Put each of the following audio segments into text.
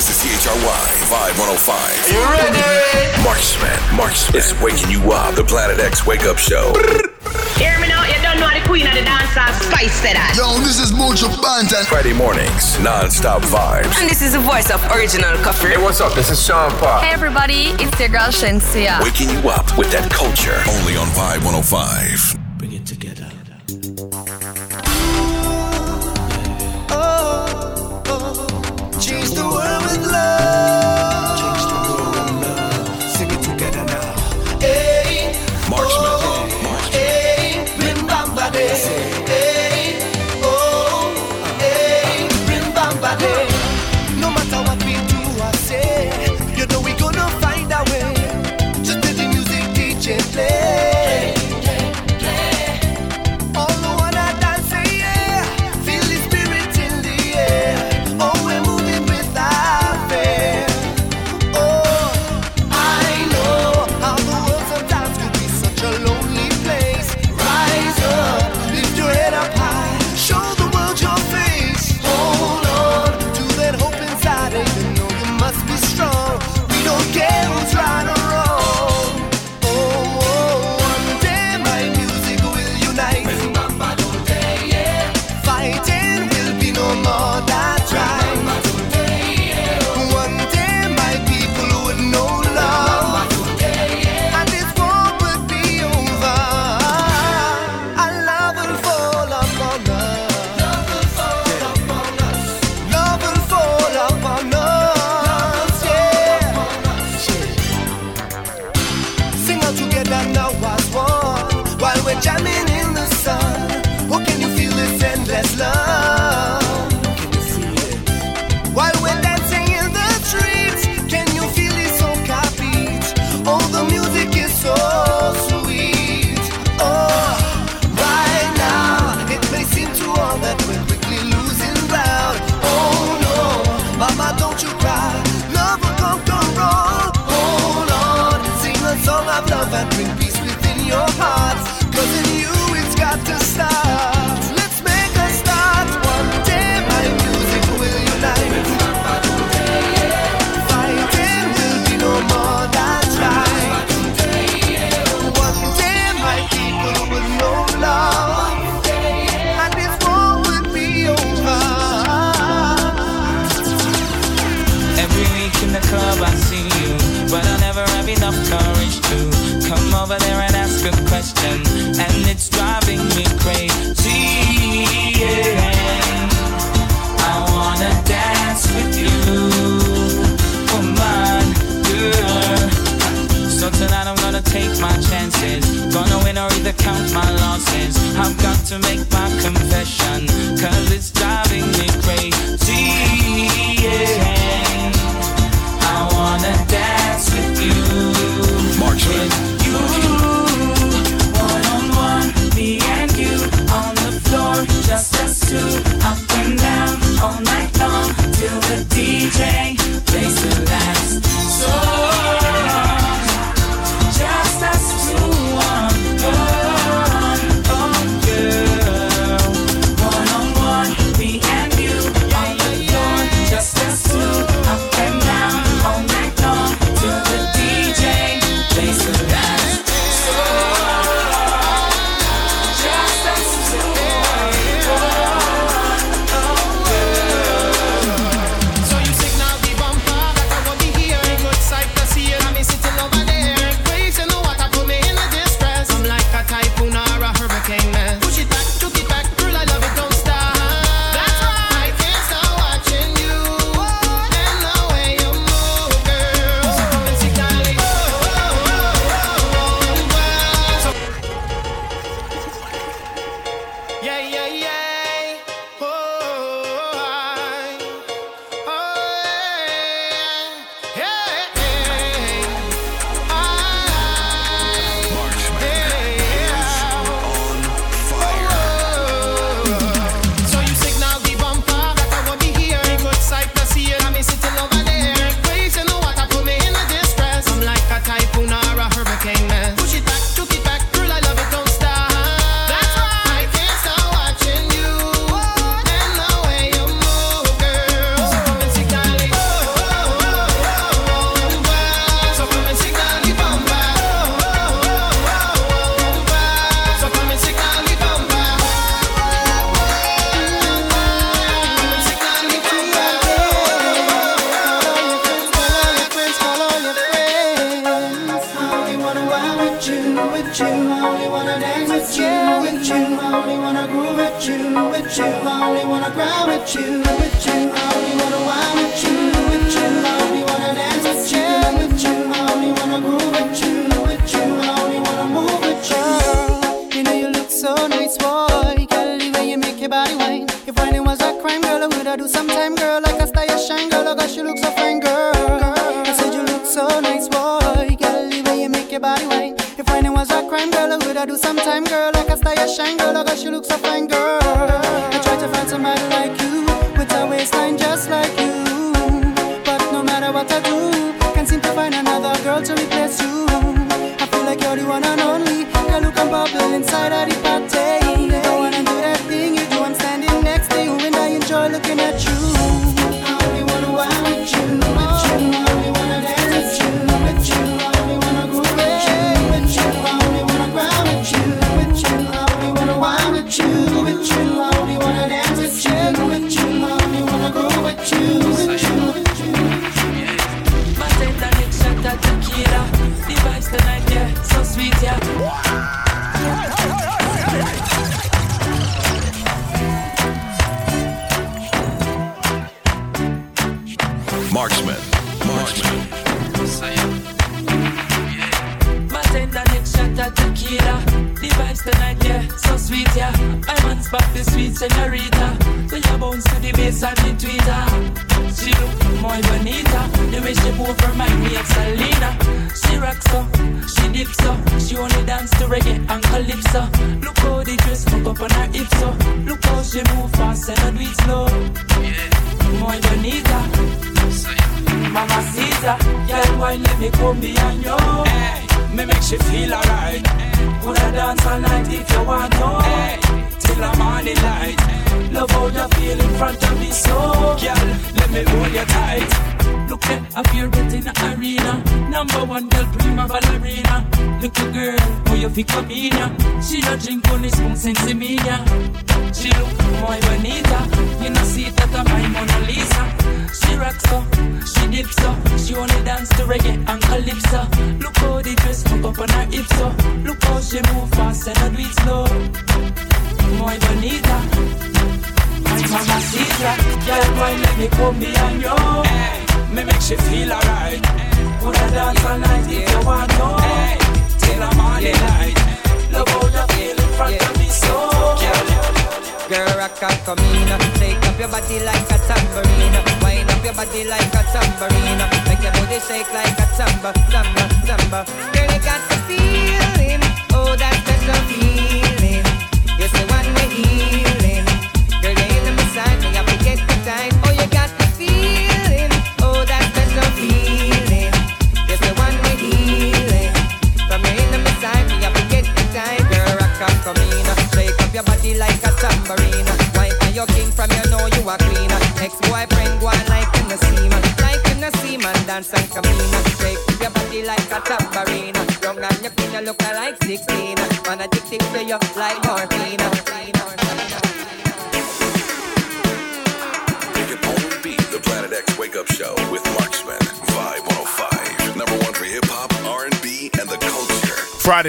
This is CHRY, Vibe 105. You ready? Marksman is waking you up. The Planet X Wake Up Show. Hear me now, you don't know the queen of the dancers, Spice said that. Yo, this is Buju Banton. Friday mornings, non-stop vibes. And this is the voice of original coffee. Hey, what's up? This is Sean Park. Hey, everybody, it's your girl Shensia. Waking you up with that culture, only on Vibe 105. Bring it together. Oh, oh, change the world with love. Change the world with love. Sing it together now. Hey, Marksman. Oh. Hey, oh, hey, bring Bamba Day. No matter what we do or say, you know we gonna find our way. Just let the music DJ play. All the wanna dance, yeah. Feel the spirit in the air. Oh, we're moving with our faith. Oh, I know how the world sometimes could be such a lonely place. Rise up. You, one on one, me and you.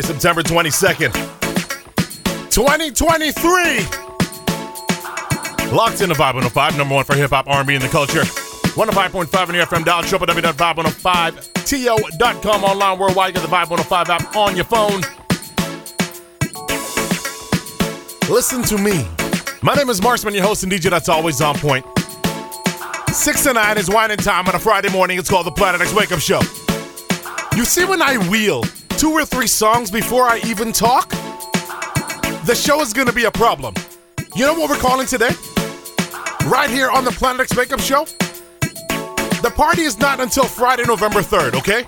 September 22nd, 2023. Locked in the Vibe 105, number one for hip-hop, R&B, and the culture. 105.5 in the FM dial, www.vibe105to.com, online worldwide. You got the Vibe 105 app on your phone. Listen to me. My name is Marksman, your host and DJ that's always on point. 6 to 9 is winding time on a Friday morning. It's called the Planet X Wake Up Show. You see when I wheel 2 or 3 songs before I even talk, the show is going to be a problem. You know what we're calling today? Right here on the Planet X Wake Up Show? The party is not until Friday, November 3rd, okay?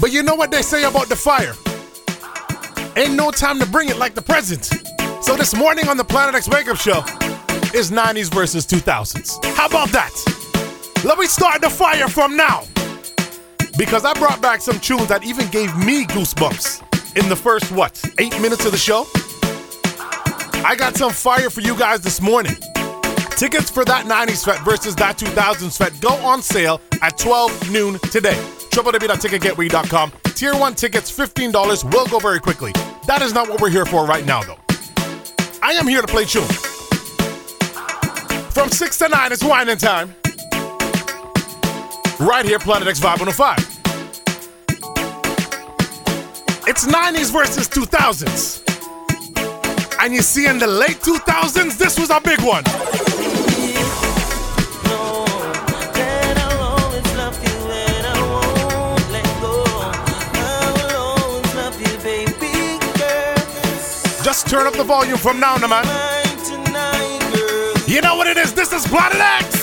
But you know what they say about the fire? Ain't no time to bring it like the present. So this morning on the Planet X Wake Up Show is 90s versus 2000s. How about that? Let me start the fire from now. Because I brought back some tunes that even gave me goosebumps in the first, 8 minutes of the show? I got some fire for you guys this morning. Tickets for that 90s Fest versus that 2000s Fest go on sale at 12 noon today. www.ticketgateway.com. Tier 1 tickets, $15, will go very quickly. That is not what we're here for right now, though. I am here to play tunes. From 6 to 9, it's winding time. Right here, Planet X Vibe 105. It's 90s versus 2000s. And you see, in the late 2000s, this was our big one. Just turn up the volume from now on, man. You know what it is? This is Planet X.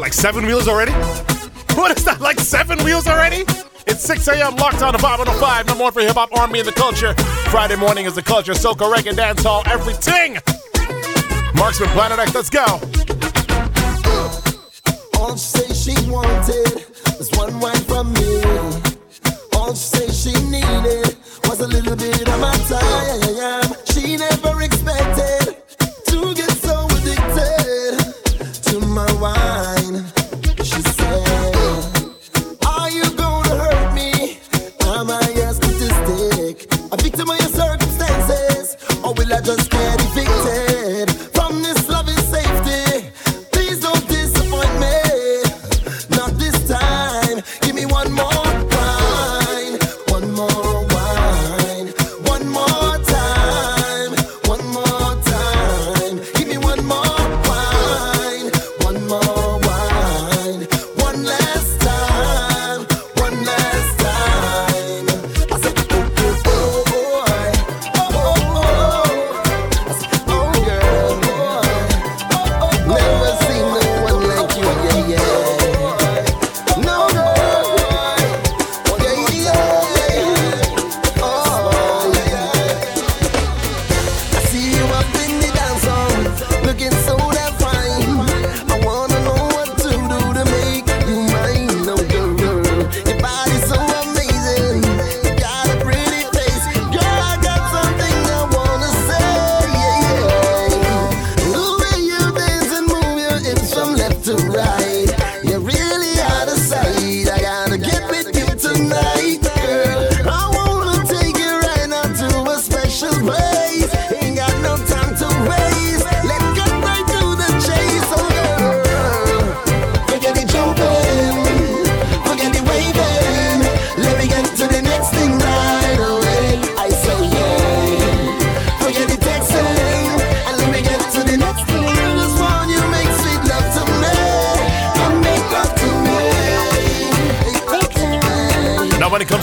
Like 7 wheels already? What is that, like 7 wheels already? It's 6 a.m. locked on the Vibe 105. No more for hip-hop, R&B, and the culture. Friday morning is the culture. Soca, reggae, dancehall, everything. Marksman, Planet X, let's go. All she said she wanted was one wine from me. All she said she needed was a little bit of my time. She never expected to get so addicted to my wine.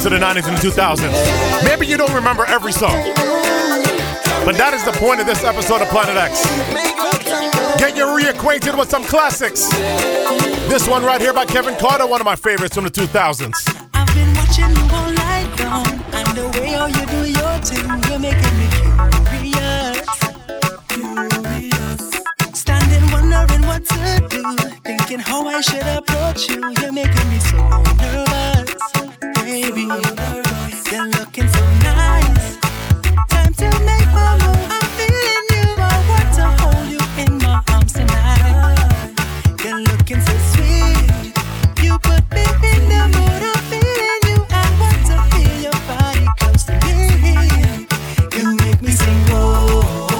To the 90s and 2000s. Maybe you don't remember every song, but that is the point of this episode of Planet X. Get you reacquainted with some classics. This one right here by Kevin Carter, one of my favorites from the 2000s. I've been watching you all night long, and the way all you do your thing, you're making me curious. Standing wondering what to do, thinking how I should approach you, you're making me so nervous. Baby, you're looking so nice. Time to make my move. I'm feeling you. I want to hold you in my arms tonight. You're looking so sweet. You put me in the mood. I'm feeling you. I want to feel your body close to me. You make me sing, oh, oh,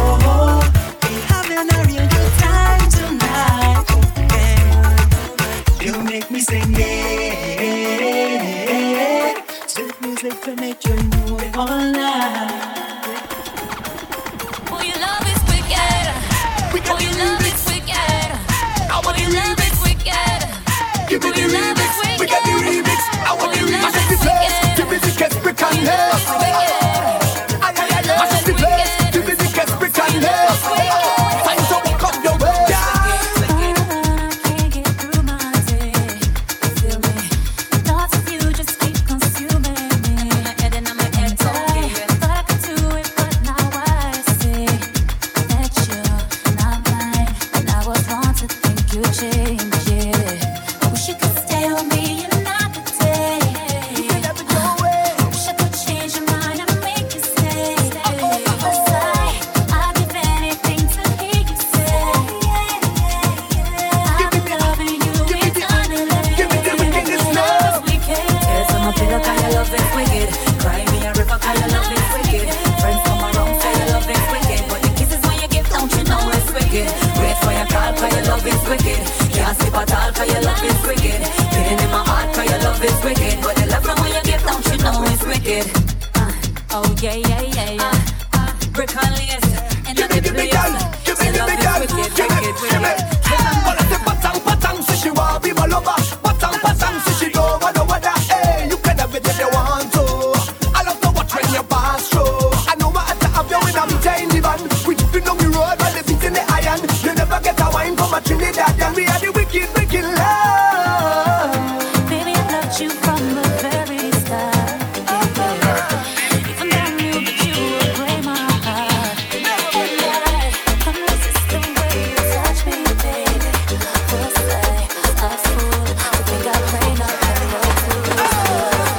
oh, oh. We're having a real good time tonight. Okay. You make me sing, yeah. up at all, cause your love is wicked. Getting in my heart, cause your love is wicked. But the love from when you give, don't you know it's wicked? Oh yeah, yeah, yeah, yeah. Brick on lace, and give me the big gun, give me the big gun, give me. But I say patang, so she want be my lover. Patang, so she don't want no other. Hey, you can have it if you want to. I love to watch when you pass through. I know I have to have you when I'm in the van. We keep on the road while they beat in the iron. You never get a wine from a Trinidad, and we are the wicked love. Baby, I loved you from the very start. Even though I knew that you would break my heart. I'm resisting the way you touch me, baby. Was I a fool? I think I played up and wrote to love. Girl, and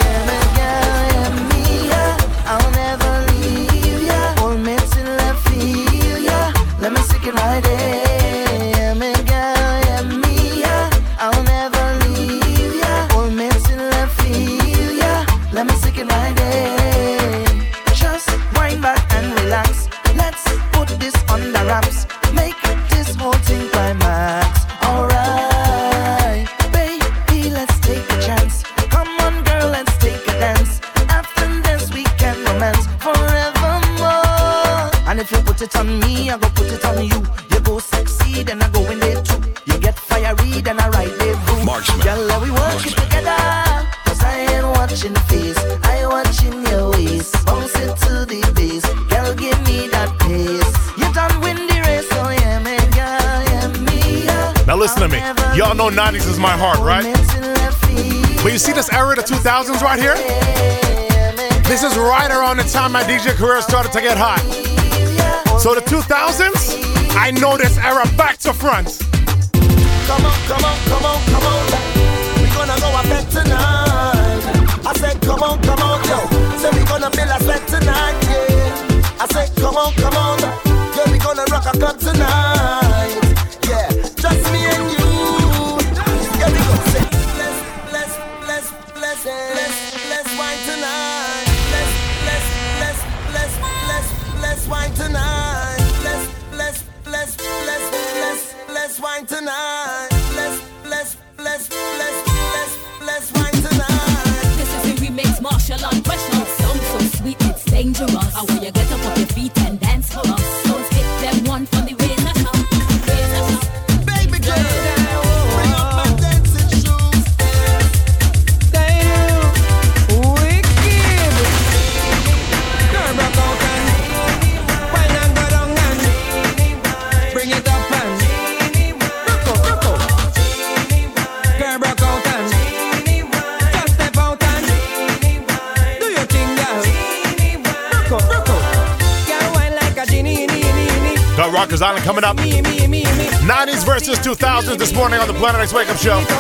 me, yeah. I'll never leave ya. Yeah. Won't miss till I feel ya. Yeah. Let me stick it right in. Know 90s is my heart, right? But you see this era of the 2000s right here? This is right around the time my DJ career started to get hot. So the 2000s, I know this era back to front. Come on. We're gonna go a bet tonight. I said, come on, yo. Say we're gonna build a set tonight, yeah. I said, come on. Yeah, we're gonna rock a club tonight. Yeah, just me and you. Let's wine tonight. Let's wine tonight. Let's wine tonight. Let's wine tonight. This is the remix, martial on pressure. It sounds so sweet, it's dangerous. I want you get up your feet and dance for us. Don't hit them one for the way. Rockers Island coming up. 90s versus 2000s this morning on the Planet X Wake Up Show. When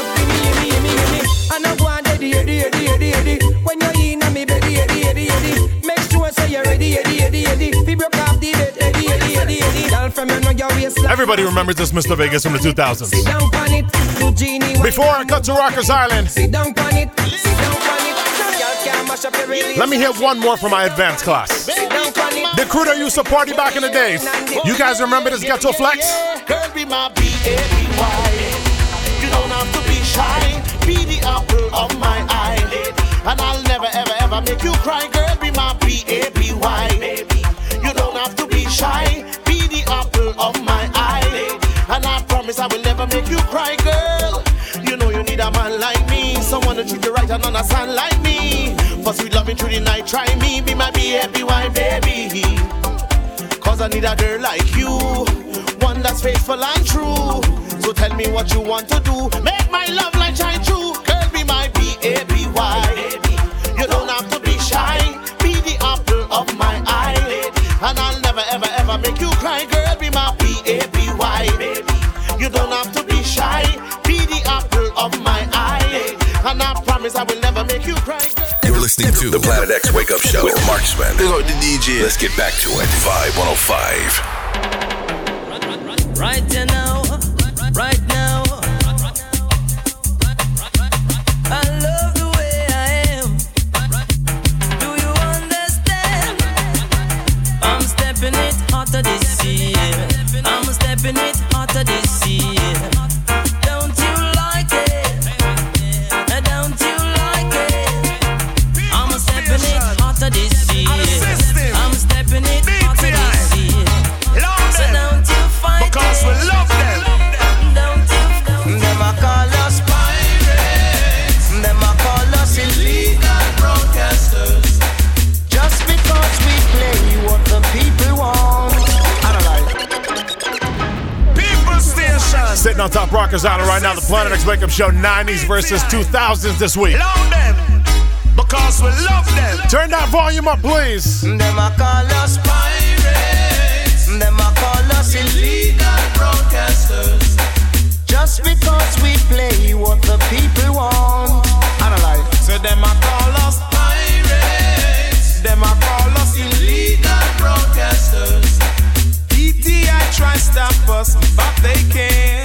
you're in me, make sure say you're ready. Everybody remembers this Mr. Vegas from the 2000s. Before I cut to Rockers Island, let me hear one more from my advanced class. The crew that used to party back in the days. You guys remember this ghetto flex? Girl, be my B-A-B-Y. You don't have to be shy. Be the apple of my eye. And I'll never, ever, ever make you cry. Girl, be my B-A-B-Y. You don't have to be shy. Be the apple of my eye. And I promise I will never make you cry, girl. You know you need a man like me. Someone to treat you right and understand like me. For sweet loving through the night, try me, be my B-A-B-Y, baby. Cause I need a girl like you, one that's faithful and true. So tell me what you want to do, make my love light shine true. Girl, be my B-A-B-Y, you don't have to be shy. Be the apple of my eye, and I'll never, ever, ever make you cry. Girl, be my B-A-B-Y, you don't have to be shy. Be the apple of my eye, and I promise I will never make you cry. Listening to the Planet X Wake Up Show with Marksman. Hello, the DJ. Let's get back to it. Vibe 105. Right now. I love the way I am. Do you understand? I'm stepping it hotter this year. Don't you sitting on top Rockers Island right now. The Planet X Wake Up Show 90s versus 2000s this week. Because we love them. Turn that volume up, please. Them a call us pirates. Them a call us illegal broadcasters. Just because we play what the people want. Analyze. So them a call us pirates. Them a call us illegal broadcasters. ETI try stop us, but they can't.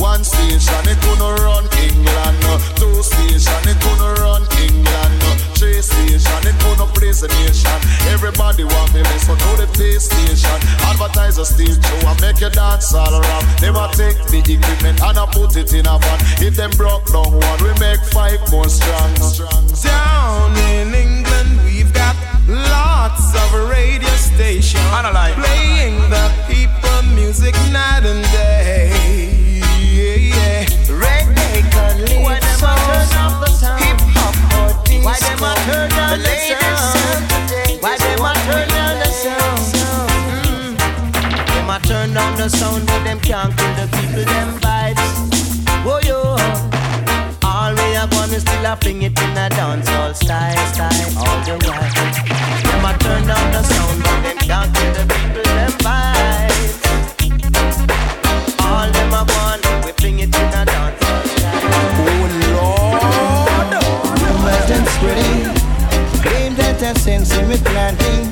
One station it gonna run England. Two station it gonna run England. Three station it gonna praise the nation. Everybody want me listen to the PlayStation. Advertise a stage show and make you dance all around. Them a take the equipment and I put it in a van. If them broke down one, we make five more strong. Down in England we've got lots of radio stations playing the people music night and day. Why them a turn off the sound? Hip hop or disco? Why them a turn down the sound? Why them a turn down the sound? Them a turn down the sound, but them can't kill the people. Them vibes, oh yo. All we have on is still a fling it in a dancehall style all the while. Them a turn down the sound, but them can't kill the people. Them vibes, all them a want, we fling it in a dancehall. Claim that I sense in me planting,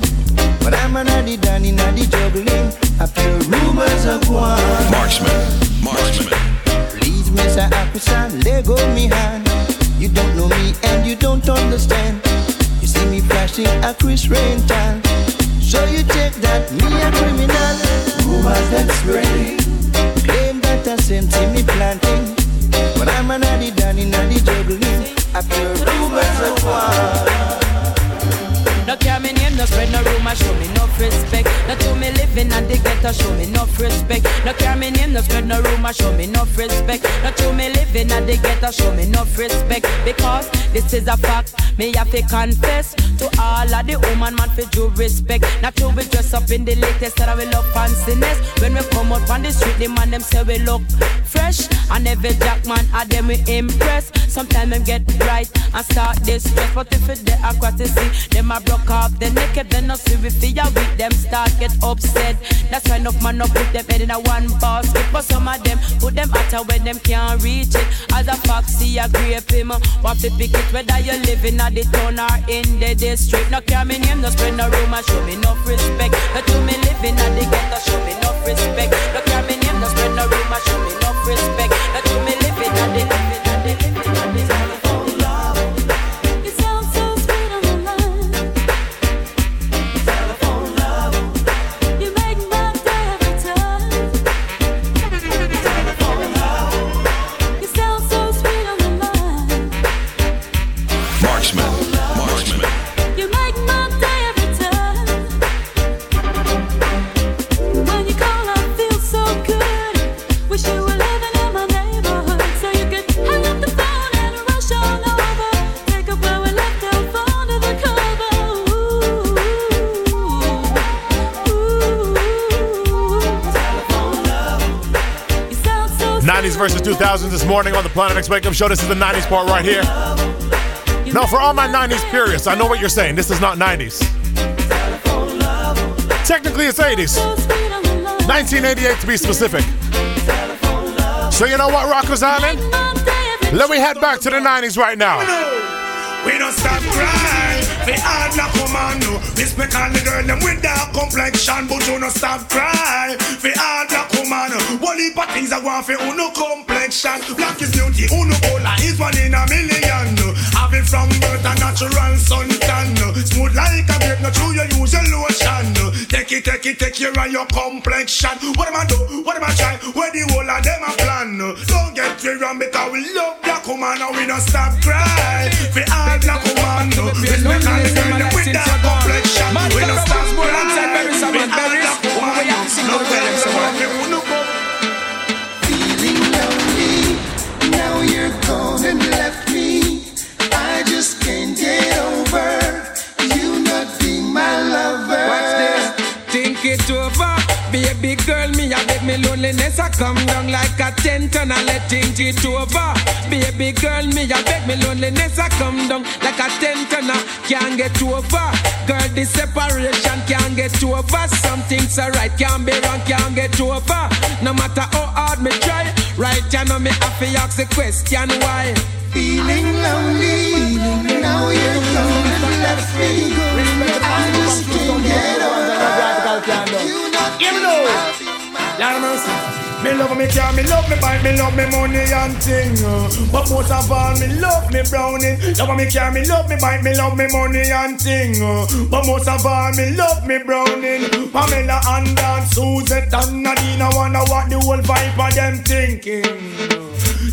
but I'm not the done in the juggling. I feel rumors of war. Marksman. Please, Mr. Akusan, let go me hand. You don't know me and you don't understand. You see me flashing a Chris Rental, so you take that me a criminal. Rumors that spreading. Claim that I sense in me planting, but I'm not the done in the juggling. After rumors of war. No care me name, no spread no rumor, show me no respect. No to me living and the ghetto, show me no respect. No care me name, no spread no rumor, show me no respect. No to me living and the ghetto, show me no respect. Because this is a fact, me have to confess to all of the woman man for due respect. Not to be dressed up in the latest that we love fanciness. When we come out on the street, the man them say we look fresh. And every jack man at them we impress. Sometimes them get right and start this stress. But if it's the accuracy, them a broke off the neck. If they not see we fear with them, start get upset. That's why enough man up put them head in a one basket. But some of them put them out of when them can't reach it. As a foxy a grape him, want to pick it whether you living at the town or in the district. No care me name, no spread no rumor, show me no respect. No to me living at the ghetto, show me no respect. No care me name, no spread no rumor, show me no respect. No to me living at the ghetto. Versus 2000s this morning on the Planet X Wake Up Show. This is the 90s part right here. Now, for all my 90s purists, I know what you're saying. This is not 90s. Technically, it's 80s. 1988 to be specific. So you know what, Rockers Island? Let me head back to the 90s right now. We don't stop crying. We are not commando. This me call the girl them with dark complexion, but you don't stop crying. We are not commando. One heap of things I want for uno complexion. Black is beauty, uno ola is one in a million. Have it from birth a natural suntan. Smooth like a grape, not true you use your lotion. Take care of your complexion. What am I do? What am I try? Where the whole of them a plan? Don't get me wrong because we love black commando. We don't stop crying. We are black commando. This me call the girl them with dark complexion. We don't stop crying. We are black commando. No telling what we uno go. You're gone and left me. I just can't get over you not being my lover. What's this? Think it over, baby, Girl, me I get me loneliness, I come down like a 10-ton, I let change it over. Baby girl, me I beg me loneliness, I come down like a 10-ton, I can't get over. Girl, this separation can't get over. Some things are right, can't be wrong, can't get over. No matter how hard me try, right here now me have to ask the question why. Feeling lonely, now you're gone and left me. I just can't get over. You not give me my. Me love me car, me love me bike, me love me money and ting. But most of all, me love me brownie. Love me car, me love me bike, me love me money and ting. But most of all, me love me brownie. Pamela and Dan, Suzette and Nadine, I wonder what the whole vibe of them thinking.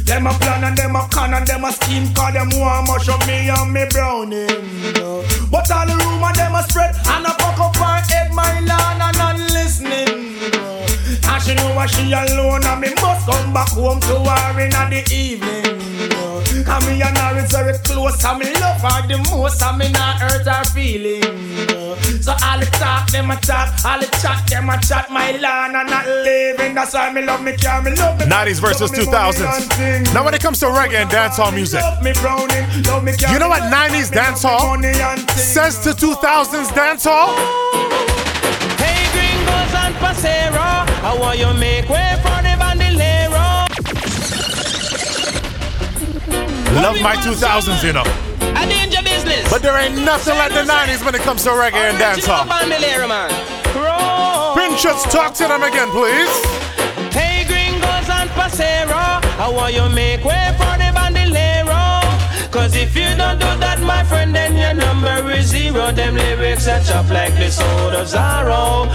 Them a plan and them a con and them a scheme, cause them want much of me and me brownie. But all the rumor them a spread, and I fuck up my head, my land and I'm listening. And she know she alone, and me must come back home to her in the evening. And me and her is very close, and me love her the most, and me not hurt her feelings. So all the talk, them a talk, all the chat, them a chat, my land and not living. That's why me love me care, me love me. 90s versus 2000s. Now when it comes to reggae and dancehall music, you know what 90s dancehall says to 2000s dancehall? And Passera, I want you make way for the Bandolero. Love my 2000s, you know. I danger business. But there ain't nothing like the 90s when it comes to reggae and dancehall. Princess, talk to them again, please. Hey, Gringos and Passera, I want you make way for the Bandolero. Cause if you don't do that, my friend, then your number is zero. Them lyrics are chopped like the sword of Zorro.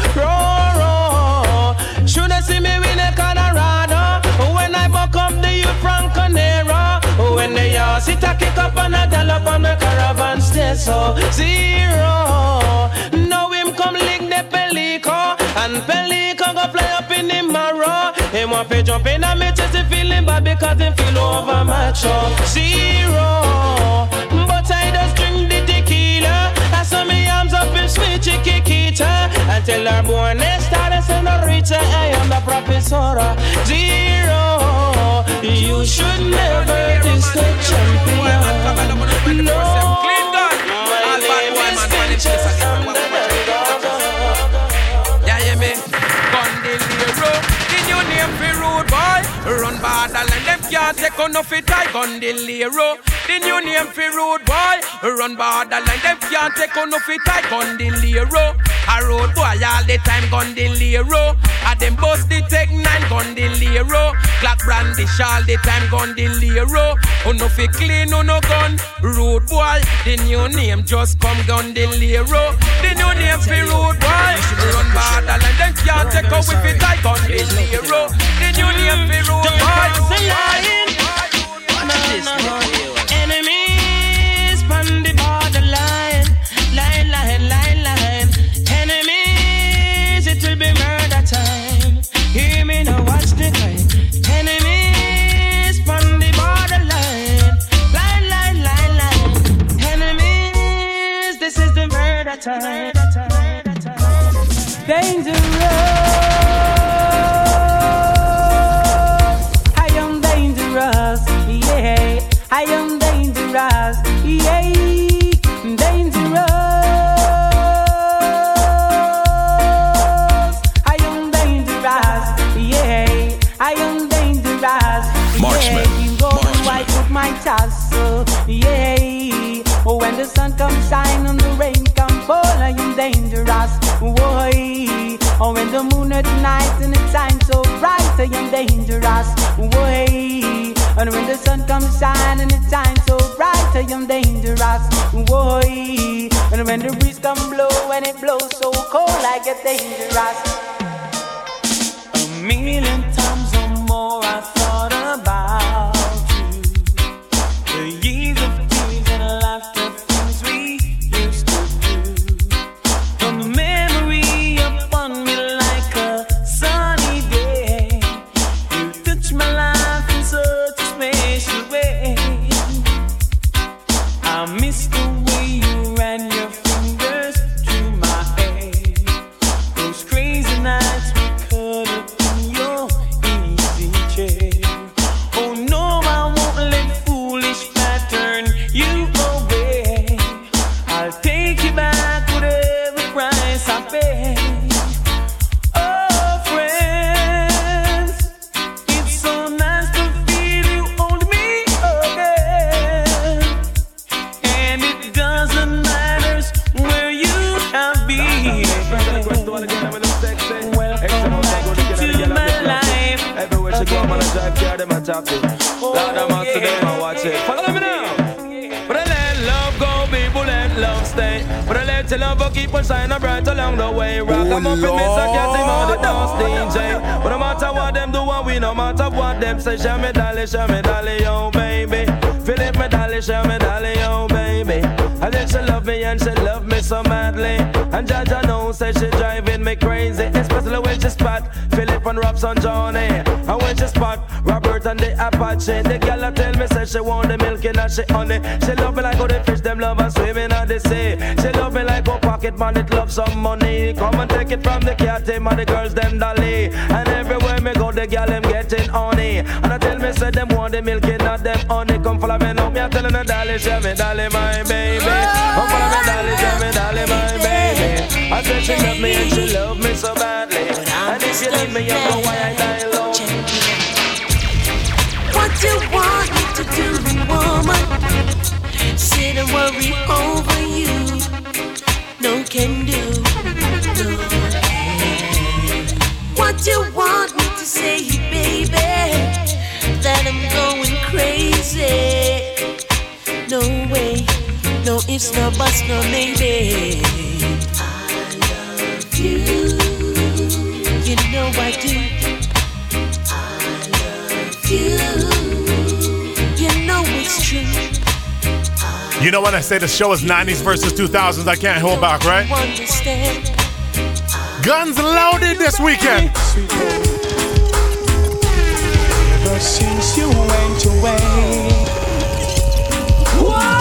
Shoulda see me win a Colorado when I buck up the youth from Conera. When they all sit a kick up and a gallop on the caravan stay so zero. Now him come lick the Pelico and Pelico go fly up in the marrow. Him want to jump in and me just feeling bad because him feel over my chop zero. But I just drink the tequila. I saw me arms up in sweet chicky kita. I tell her boy next time I send her richer. I am the professora zero. You should never diss the champion. No, my name is Stitches. I'm the underdog. Yeah, yeah, me. Gondilero. Your name be rude boy, run battle and them can't take on off it like Gondilero. The new name be rude boy, run battle and them can't take on off it like Gondilero. A road boy all the time Gondilero. A them boss the take nine Gondilero. Black brandish all the time Gondilero. Uno fi clean uno gun, rude boy. The new name just come Gondilero. The new name be rude boy, run battle and them can't take off it like Gondilero. Did you name me road? Don't cross the line. Enemies from the borderline. Line, line, line, line. Enemies, it will be murder time. Hear me now, watch the time. Enemies from the borderline. Line, line, line, line. Enemies, this is the murder time. Dangerous. I am dangerous, yeah, dangerous. I am dangerous, yeah, I am dangerous. Marksman, yeah, you go and wipe up my tassel, yeah. When the sun comes shine and the rain comes fall, I am dangerous, boy. Oh, when the moon at night and the time so bright, I am dangerous, boy. And when the sun comes shine and the time so bright, I am dangerous, boy. And when the breeze comes blow and it blows so cold, I get dangerous. A million times or more I thought about you. The years of dreams and laughter, things we used to do. From the memory upon me like a sunny day, you touch my life in such a special way. I miss the way you ran your fingers through my hair. Those crazy nights. to go on a drive, care them and tap it. Loud them out to them and watch it. Follow me now. But I let love go, people let love stay. But I let your love keep on shining bright along the way. Rock them up in this, I can't take all the dust, DJ. But no matter what them do and we no matter what them say. Show me dolly, yo, baby. Feel it, me dolly, yo, baby. I let you love me and she love me so madly. And Jaja knows that she driving me crazy. Especially when she spot Philip and Robson Johnny. And when she spot Robert and the Apache. The girl tell me say she want the milk and she honey. She love me like how the fish them love and swimming on the sea. She love me like how pocket money love some money. Come and take it from the cat team and the girls them dolly. And everywhere me go the girl them getting honey. And I tell me say them want the milk and not them honey. Come follow me now, me I telling her dolly, show me dolly my baby. Come follow me, darling, tell me, darling, my baby. I said she love me and she love me so badly. And if you leave me, you know why I die alone. What you want me to do, woman? Sit and worry over you. No can do. No. What you want me to say, baby? That I'm going crazy. No way. No ifs, no buts, no maybe. I love you. You know I do. I love you. You know it's true. You know when I say the show is 90s versus 2000s, I can't hold back, right? Guns loaded this weekend. Ever since you went away. Whoa!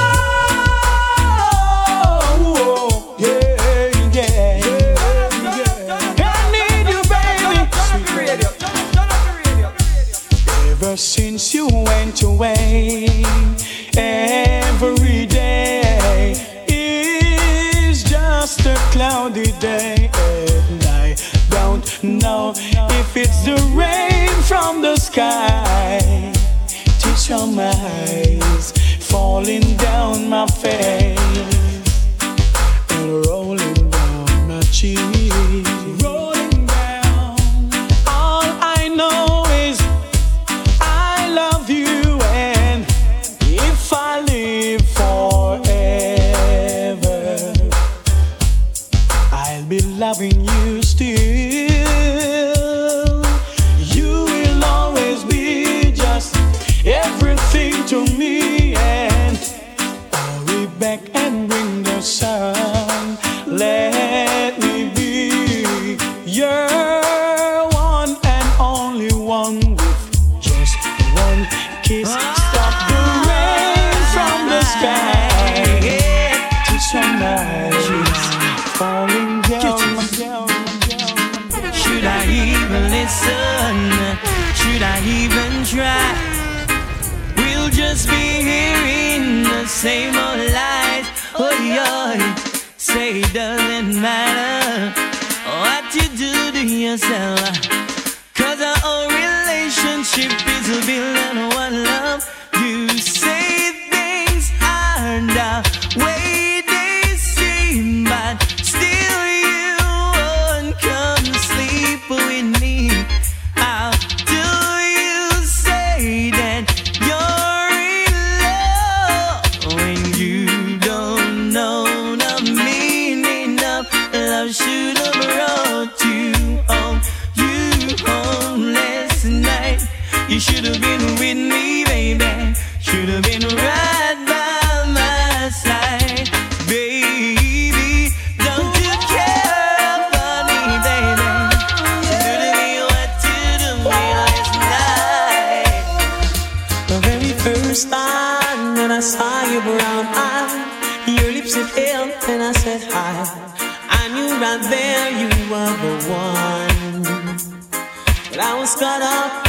Since you went away, every day is just a cloudy day, and I don't know if it's the rain from the sky. Teach all my eyes falling down my face and rolling down my cheek. Loving you still, you will always be just everything to me, and I'll be back and bring the sun. Let me be your one and only one with just one kiss. Stop the rain from the sky. To sunrise falling. Should I even try? We'll just be here in the same old life. Oh, yeah. Say it doesn't matter what you do to yourself, 'cause our own relationship is built on one love. You say things aren't the way they seem, but still you won't come sleep with me. You should have been with me, baby. Should have been right by my side, baby. Don't you care about me, baby? Do to me what you do to me last night. The very first time that I saw you brown eye, your lips had held and I said hi. I knew right there you were the one, but I was caught up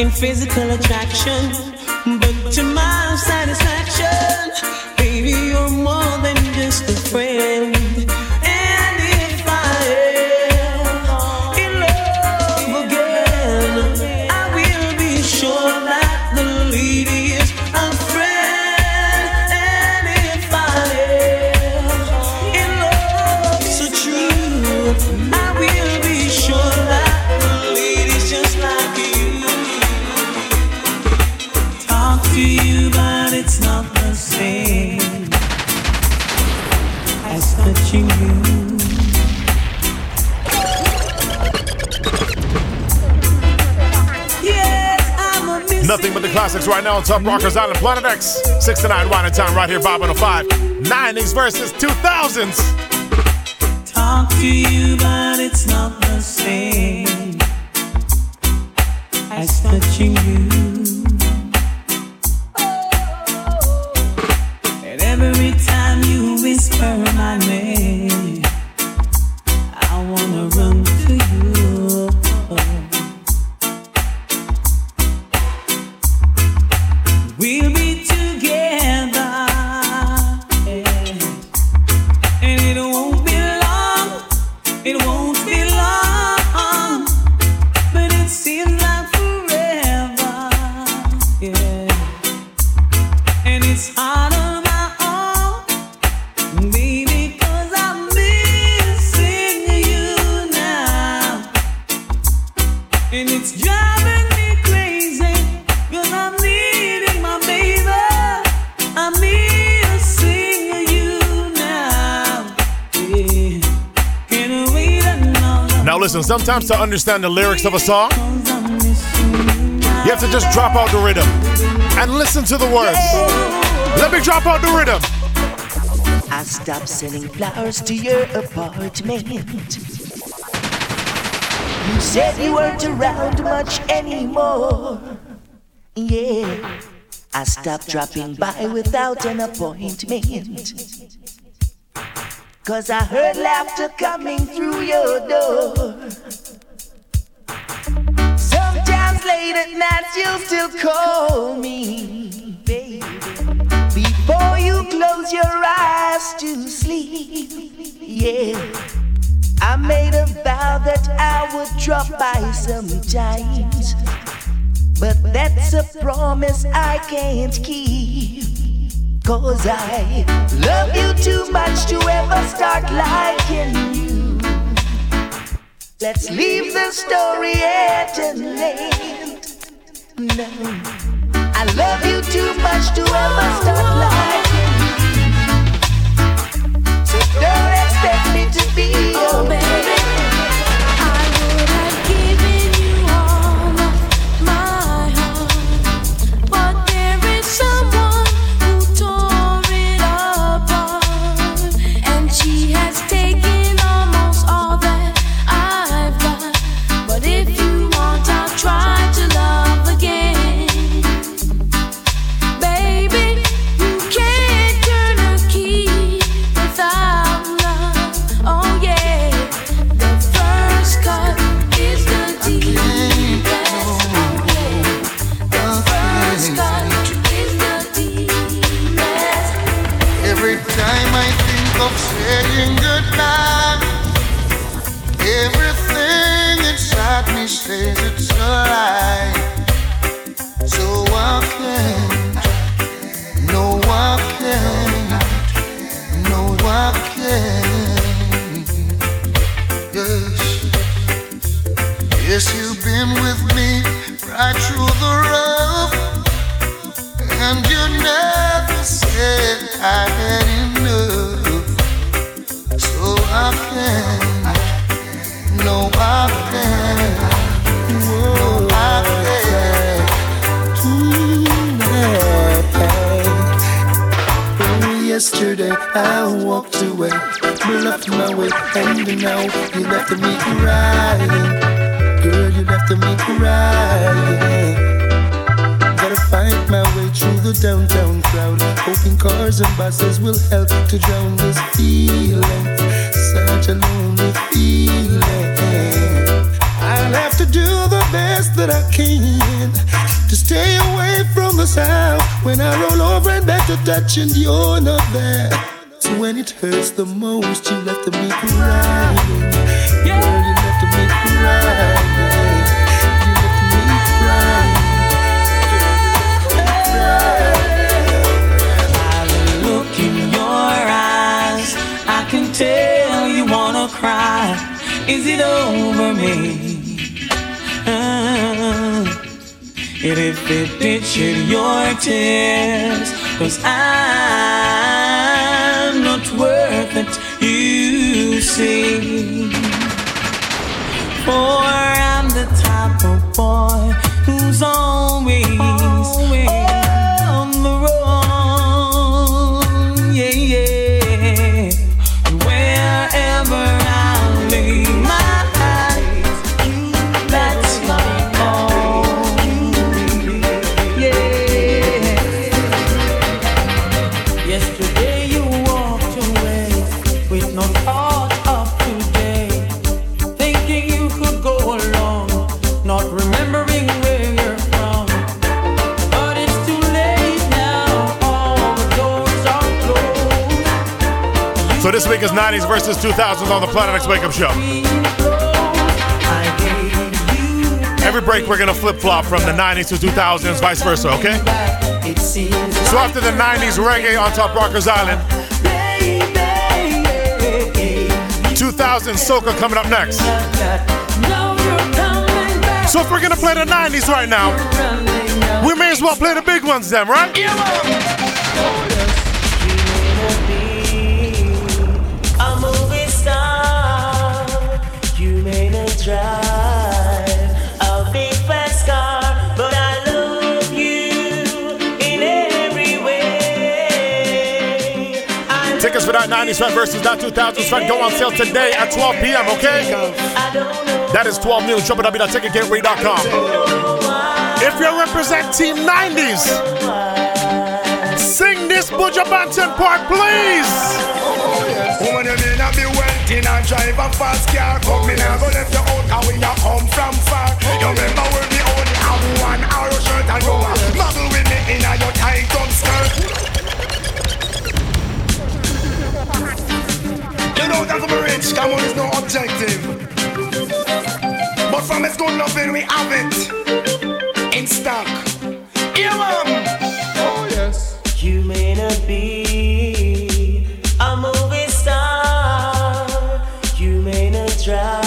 in physical attraction, but to my satisfaction, baby, you're more than just a friend. And if I am in love again, I will be sure that the lady is a friend. And if I am in love so true, I will be sure that the lady's just like you. Nothing but the classics right now on Top Rockers Island, Planet X. 6 to 9, winding time right here, Vibe 105. 90s versus 2000s. Talk to you, but it's not the same as touching you. And every time you whisper my name, I wanna run to you. We'll be together, yeah. And it won't be long, it won't be long, but it seems like forever, yeah. And it's hard on my own, baby, 'cause I'm missing you now, and it's driving me crazy, 'cause I'm now listen, sometimes to understand the lyrics of a song, you have to just drop out the rhythm and listen to the words. Let me drop out the rhythm. I stopped sending flowers to your apartment. You said you weren't around much anymore. Yeah, I stopped dropping by without an appointment. 'Cause I heard laughter coming through your door. Sometimes late at night you'll still call me, baby, before you close your eyes to sleep. Yeah, I made a vow that I would drop by sometimes, but that's a promise I can't keep. 'Cause I love you too much to ever start liking you. Let's leave the story at an end. No, I love you too much to ever start liking you. So don't expect me to be your baby. I would have given you all of my heart, but there is someone says it's a lie, so I can. Yes, yes, you've been with me right through the rough, and you never said I had enough, so I can. Yesterday I walked away, left my way, and now you left me crying. Girl, you left me crying. Gotta find my way through the downtown crowd, hoping cars and buses will help to drown this feeling. Such a lonely feeling. I'll have to do the best that I can to stay away from the sound when I roll over and back to touch and you're not there. So when it hurts the most, you left me crying. Girl, you left me crying. You left me crying. I look in your eyes, I can tell you wanna cry. Is it over me? And if they pictured your tears, 'cause I'm not worth it, you see. For I'm the type of boy who's always not remembering where you're from. But it's too late now, all the doors are closed. So this week is 90s versus 2000s on the Planet X Wake Up Show. Every break we're going to flip-flop from the 90s to 2000s, vice versa, okay? So after the 90s reggae on Top Rockers Island, 2000 soca coming up next. So if we're gonna play the 90s right now, we may as well play the big ones then, right? A movie star, you may not drive a big fast car, but I love you in every way. Tickets for that 90s Fred versus that 2000s Fred go on sale today at 12 p.m., okay? That is 12 news, www.ticketgateway.com. If you represent Team 90s, sing this Buju Banton part, please. Woman, you may not be wealthy, and drive a fast car. Come in and go left your own, and when you come from far. You remember when we only have one arrow shirt and go and model with me in your tight-up skirt. You know that we rich, come on, it's no objective. But from it's good loving, we have it in stock. Yeah, mom. Oh, yes. You may not be a movie star. You may not drive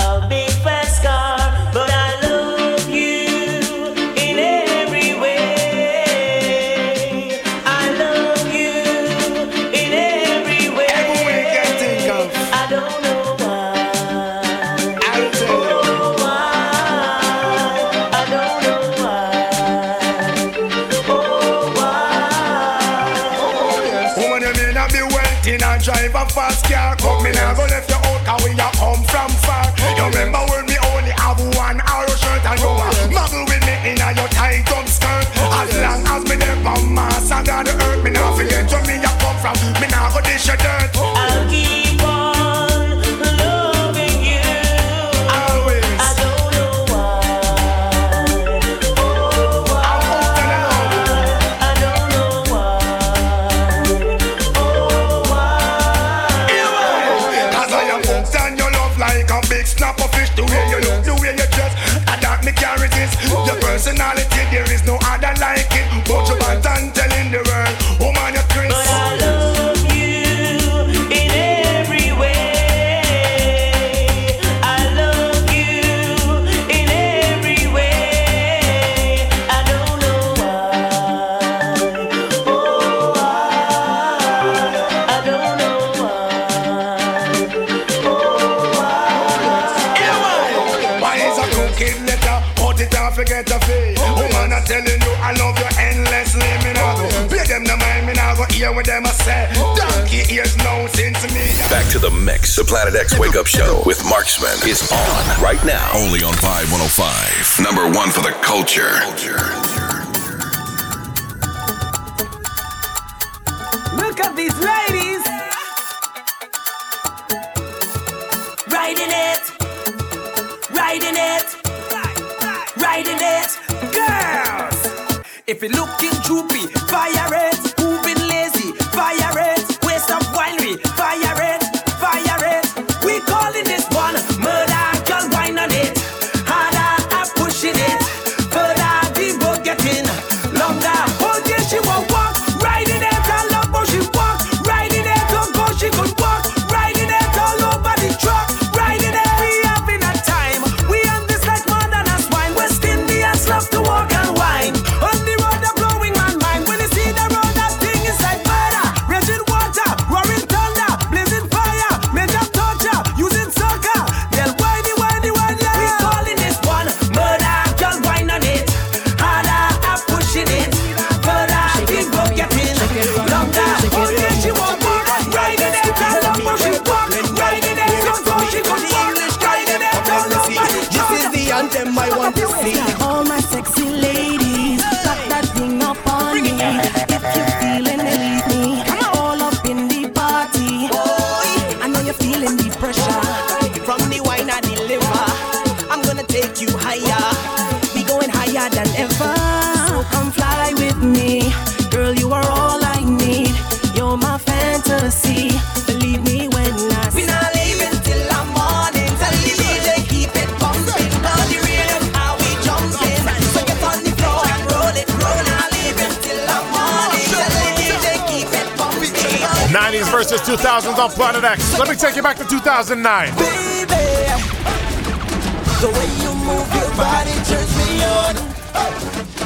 a big fast car, but I love you in every way. I love you in every way. Every way I can think of. I don't know. Drive a fast car, come in and go left your own, cause we are home from far. You remember when we only have one arrow shirt and go muggle with me in your tight up skirt. As long as me there from Mars and the earth, me not forget where me you come from, me not go dish your dirt. I'll keep on loving you, always. I don't know why, oh why, I don't know why, your personality, there is no other like it. But you want and telling the world, oh man, you're Chris. But I love you in every way. I love you in every way. I don't know why. Oh, why? I don't know why. Oh, why? Why is a cooking letter? It I forget the fee. Woman, I'm telling you, I love you endlessly. Me now go play them the mind. Me now go hear what them I say. Donkey ears no sense to me. Back to the mix. The Planet X Wake Up Show with Marksman is on right now. Only on Vibe 105. Number one for the culture. Look at these ladies riding it, riding it. Riding it, girls. If you're looking droopy, fire it. Who've been lazy, fire it. Waste of winery, fire it, fire it. We calling this one murder, girl, wine on it. Harder, I'm pushing it. Further, people getting longer. Whole day she won't walk, riding it. I love how she walk, riding it. Don't go, she could walk, riding it all over the truck. Pressure from the wine I deliver. I'm gonna take versus 2000s on Planet X. Let me take you back to 2009. Baby, the way you move your body turns me on.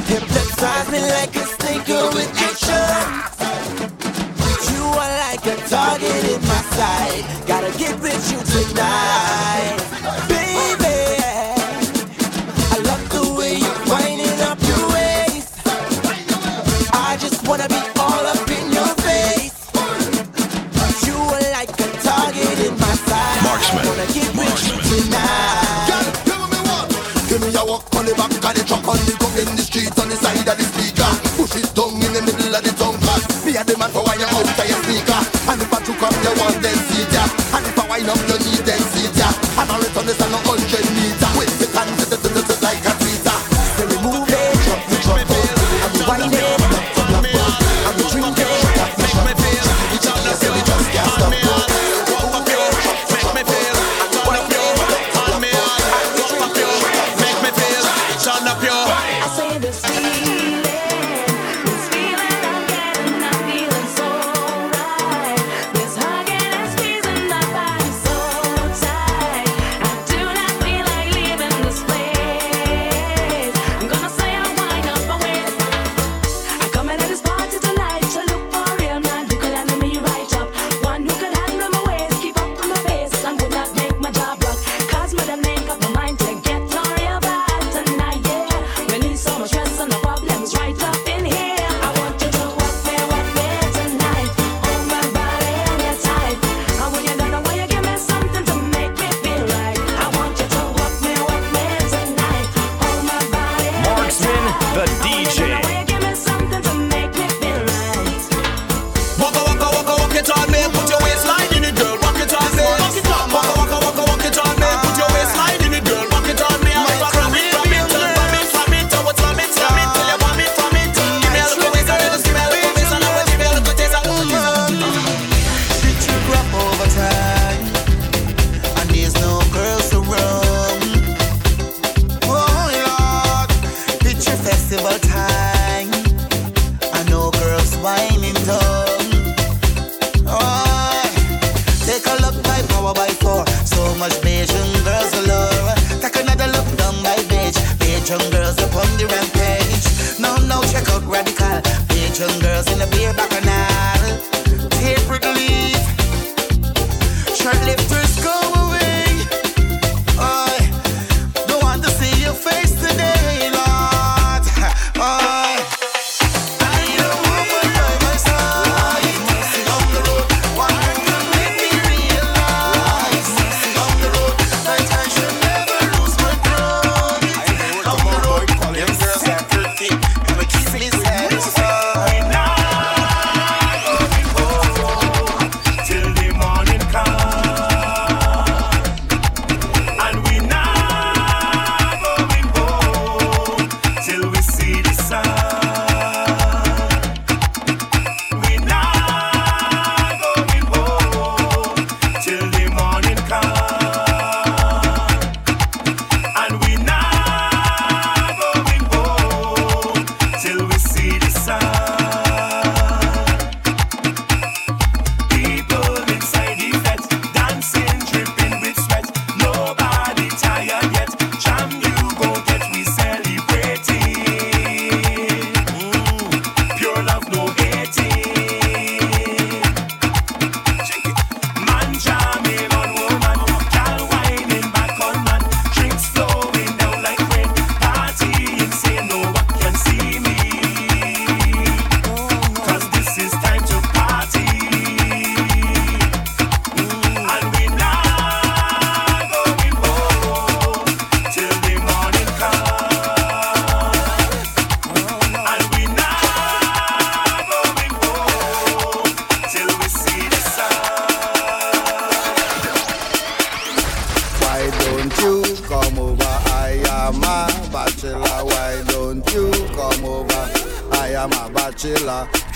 Hypnotize me like a stinker with action. You are like a target in my sight. Gotta get with you tonight. Baby, I love the way you're winding up your waist. I just wanna be all up in your face. You are like a target in my sight. Marksman. Wanna get with you tonight. Girl, give me one. Give me a walk on the back of the truck, on the go in the street, on the side of the speaker. Push it down in the middle of the tongue. Me and the man for why you're out of your sneaker. And if I took up your one, then see ya. And if I wind up your knee, then see ya. And I return this on a 100 meters. With the hands to the like a tweeter. Then we move it, drop the drop it. And we wind it, drop the block it. And we drink it, drop the drop it. We drop the silly, just can't stop it. Drop it, drop the drop it. And we wind it, drop it. And we drink it, drop it. Make me feel, turn up your. I say this feeling.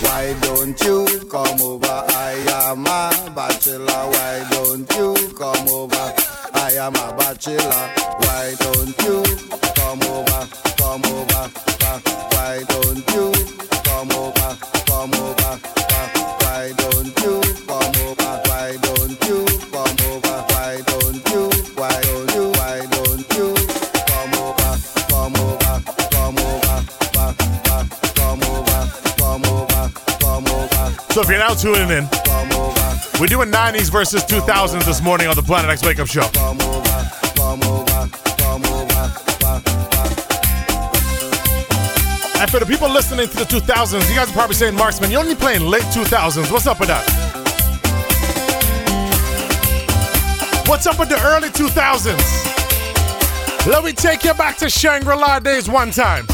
Why don't you come over? you're now tuning in, we're doing 90s versus 2000s this morning on the Planet X Wake Up Show. And for the people listening to the 2000s, you guys are probably saying, Marksman, you're only playing late 2000s. What's up with that? What's up with the early 2000s? Let me take you back to Shangri-La days one time.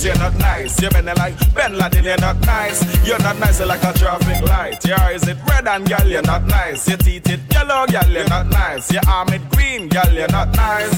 You're not nice, you been like Ben Laden, you're not nice. You're not nice, you're like a traffic light. Your eyes it red and girl, you're not nice. Your teeth it yellow, girl, you're not nice. Your arm it green, girl, you're not nice.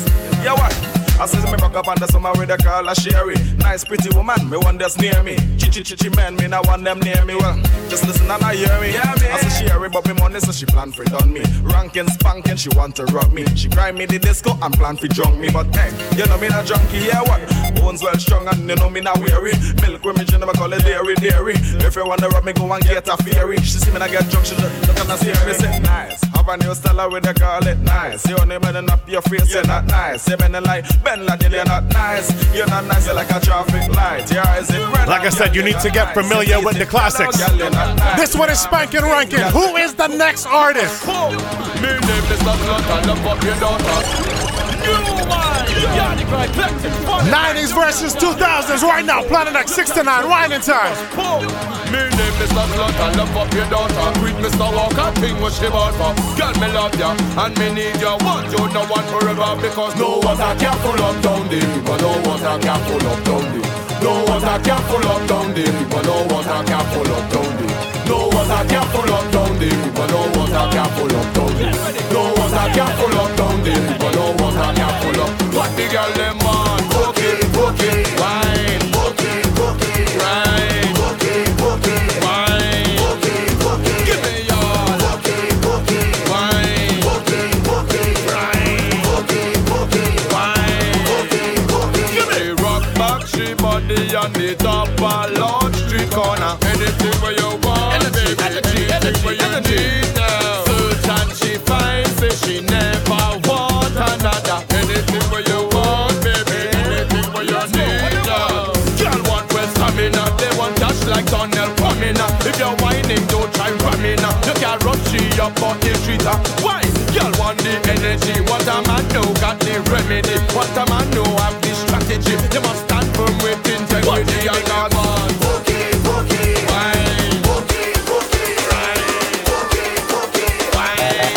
You what? I says me fuck up under summer with a Carla Sherry. Nice pretty woman, me want that's near me. Chichi man, me not want them near me. Well, just listen and I hear me. Yeah, I says Sherry but me money, so she plan for it on me. Rankin, spankin', she want to rock me. She grind me the disco and plan for drunk me. But hey, you know me not junkie, yeah what? Bones well strong and you know me not weary. Milk with me, you never call it dairy. If you wanna rub me, go and get a fairy. She see me not get drunk, she look and I see her. Say nice, have a new style with a call it nice. You only men up your face, you're not nice. You men like Ben Laden, you're not nice. You're not nice, you're like a traffic light. Your eyes in red. Like I said, you need to get familiar with the classics. This one is Spankin' Rankin'. Who is the next artist? '90s versus 2000s right now. Planet X 6 to 9, winding time. My name is London, I love up your daughter. With Mr. Walker, thing was she bought for. Girl, me love ya, and me need ya. One, you know one forever, because no one's a careful up down there. But no one's a careful up down there. No one's a careful up down there. But no one's a careful up down there. No one's a careful up down there. But no one's a careful up down there. No one's a careful up down there. But no one's a careful up. What the girl them on? Cookie, cookie, wine, cookie, cookie, wine, cookie, cookie, wine, cookie, cookie. Give me your cookie, cookie, wine, cookie, cookie, wine, cookie, cookie, wine, cookie, cookie. Give me rock back, she body on the top of Lodge Street corner. Anything where you want, baby, anything where you need now. Search and she finds, say she never want another. Anything where you want, baby, anything where you need. Girl want well stamina, they want dash like Donald Pamina. If you're whining, don't try ramming. You can rush she up on the street. Why? Girl want the energy. What a man know got the remedy. What a man know have the strategy. You must stand firm with integrity. You're not man. Boogie, boogie, wine. Boogie, boogie, wine. Boogie, boogie, wine.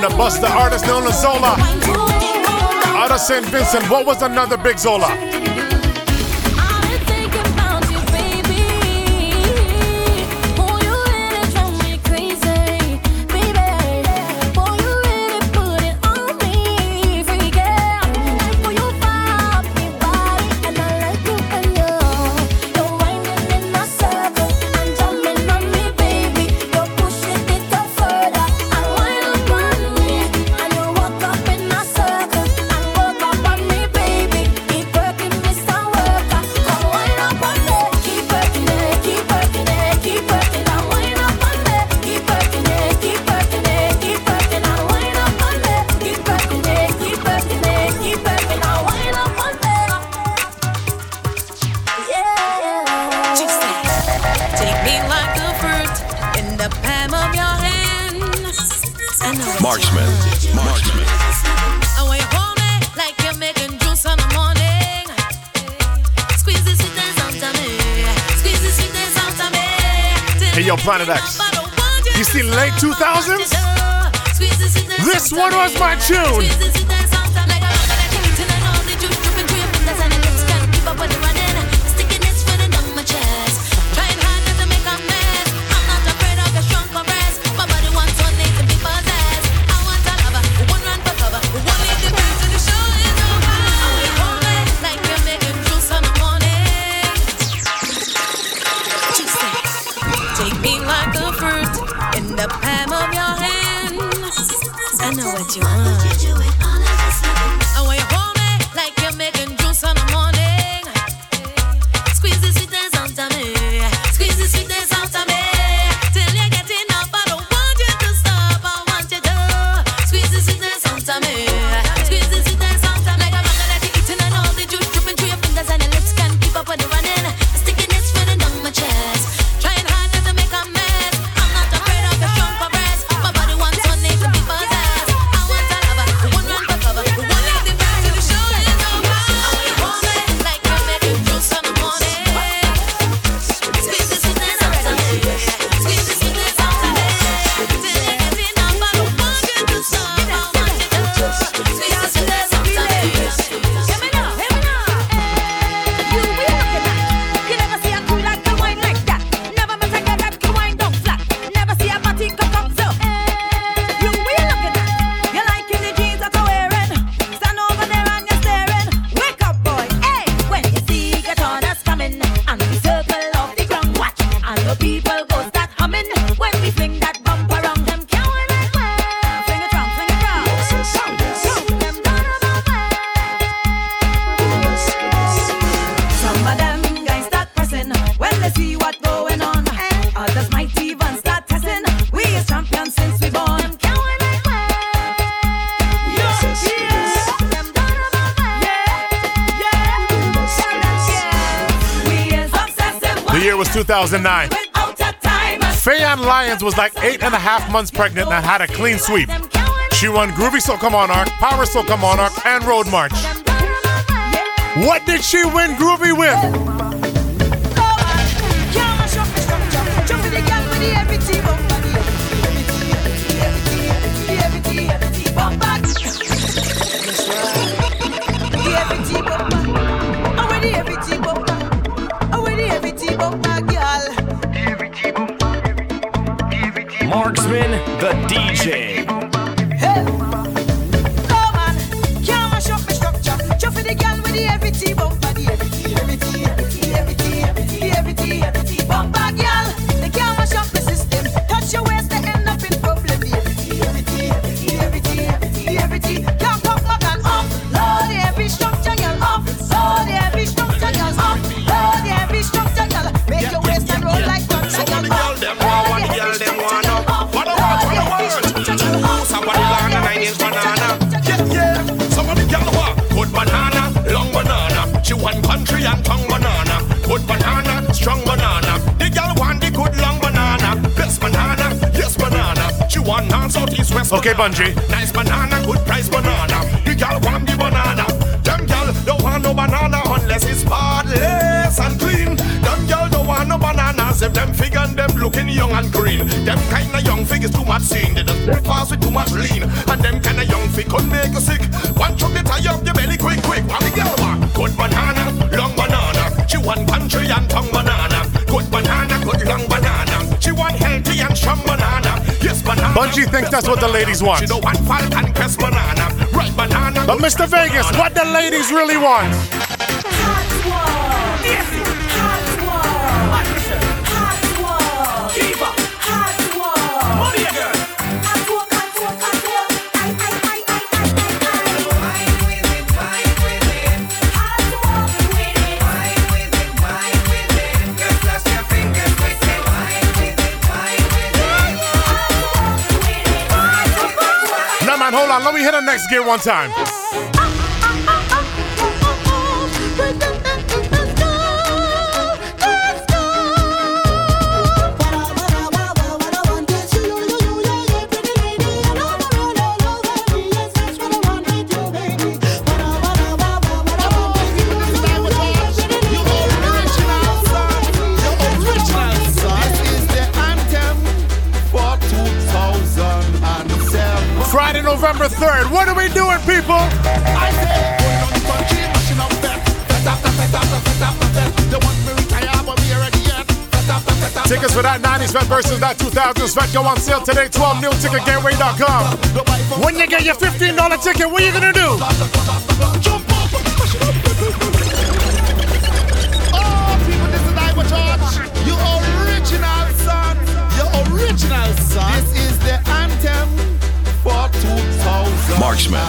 the Buster, artist known as Zola. Out of St. Vincent, what was another big Zola? Planet X. You see late 2000s? This one was my tune. Fayon Lyons was like 8.5 months pregnant and had a clean sweep. She won Groovy Soca Monarch, Power Soca Monarch, and Road March. What did she win Groovy with? Marksman, the DJ. Hey. Oh man, can't mash up my structure. Just for the girl with the every T bumper, the every T bumper girl. They can't mash up the system. Touch your waist, they end up in problem. The every T. Can't pop my gun up. Load the every structure girl up. Load the every structure girl up. Load the every structure girl. Make your waist and roll like one second up. One country and tongue banana, good banana, strong banana. The girl want the good long banana, best banana, yes banana. She want non southeast west. Okay, Bungee. Nice banana, good price banana. The girl want the banana. Them girl don't want no banana unless it's spotless and clean. Them girl don't want no bananas if them fig and them blue. looking young and green. Them kind of young fig is too much seen. They just walk fast with too much lean. And them kind of young fig could make you sick. One chop the tie up your belly quick, quick. What the girl want? Good banana, long banana. She want country and tongue banana. Good banana, good long banana. She want healthy and strong banana. Yes, banana. Bungee thinks that's what the ladies want. She don't want fat and press banana. Right banana. But Mr. Vegas, banana. What the ladies really want? Hold on, let me hit the next gear one time. November 3rd. What are we doing, people? I said, tickets for that 90s vet versus that 2000s vet go on sale today, 12 new TicketGateway.com. When you get your $15 ticket, what are you going to do? You original son. You original son. This is the anthem. Marksman. I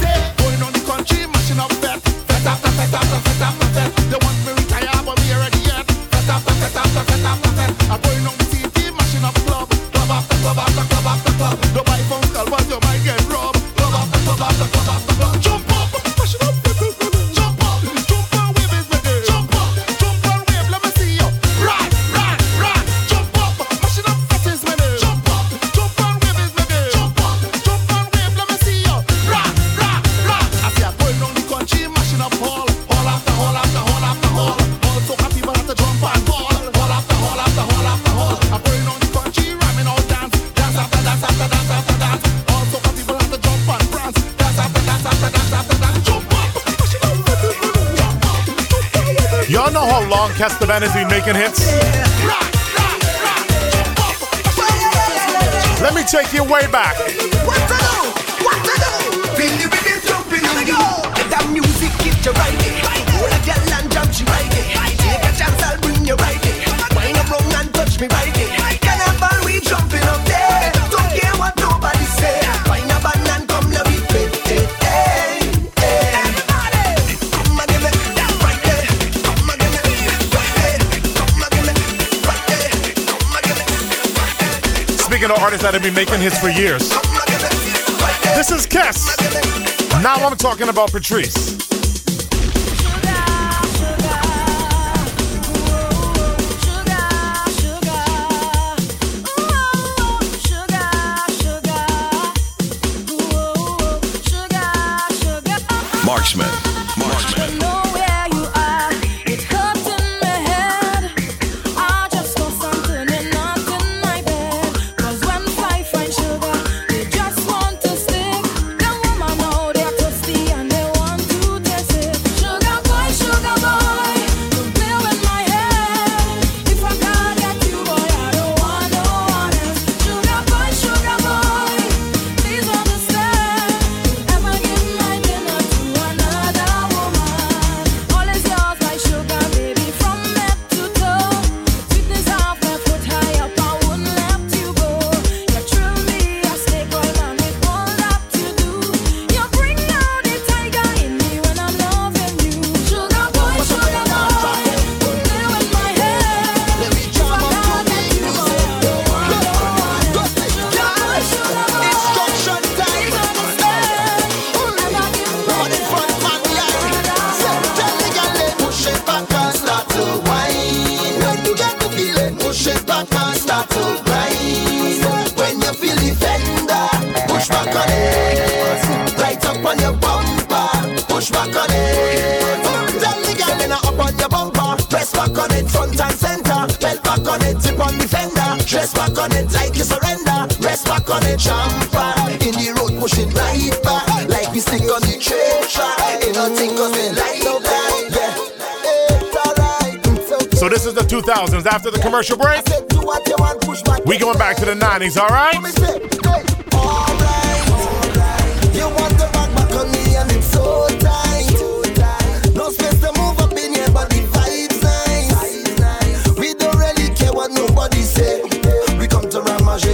said, going on the country, mashing up that. Fed up, they want me retired, but we already yet. Fed up, I'm going on the TV, mashing up club. Club after club. The wife on call, but you might get robbed. Club after club. Jump up, mashing up. Jump up, wave is with it. Jump on, wave, let me see you. Right. Y'all know how long Castavan has been making hits? Let me take you way back. Speaking of artists that have been making hits for years, this is Kes. Now I'm talking about Patrice. Marksman. Push back on it. Tell the girl in a up on your bumper. Press Dress back on it like you surrender. Rest back on it, jumper. In the road, push it right back. Like we stick on the train track. Ain't nothing cause they like that. So this is the 2000s. After the commercial break, we going back to the 90s, all right? You want the back on me and it's so tight. No space to move up in here, but the vibe's nice. We don't really care what nobody say. We come to ramage,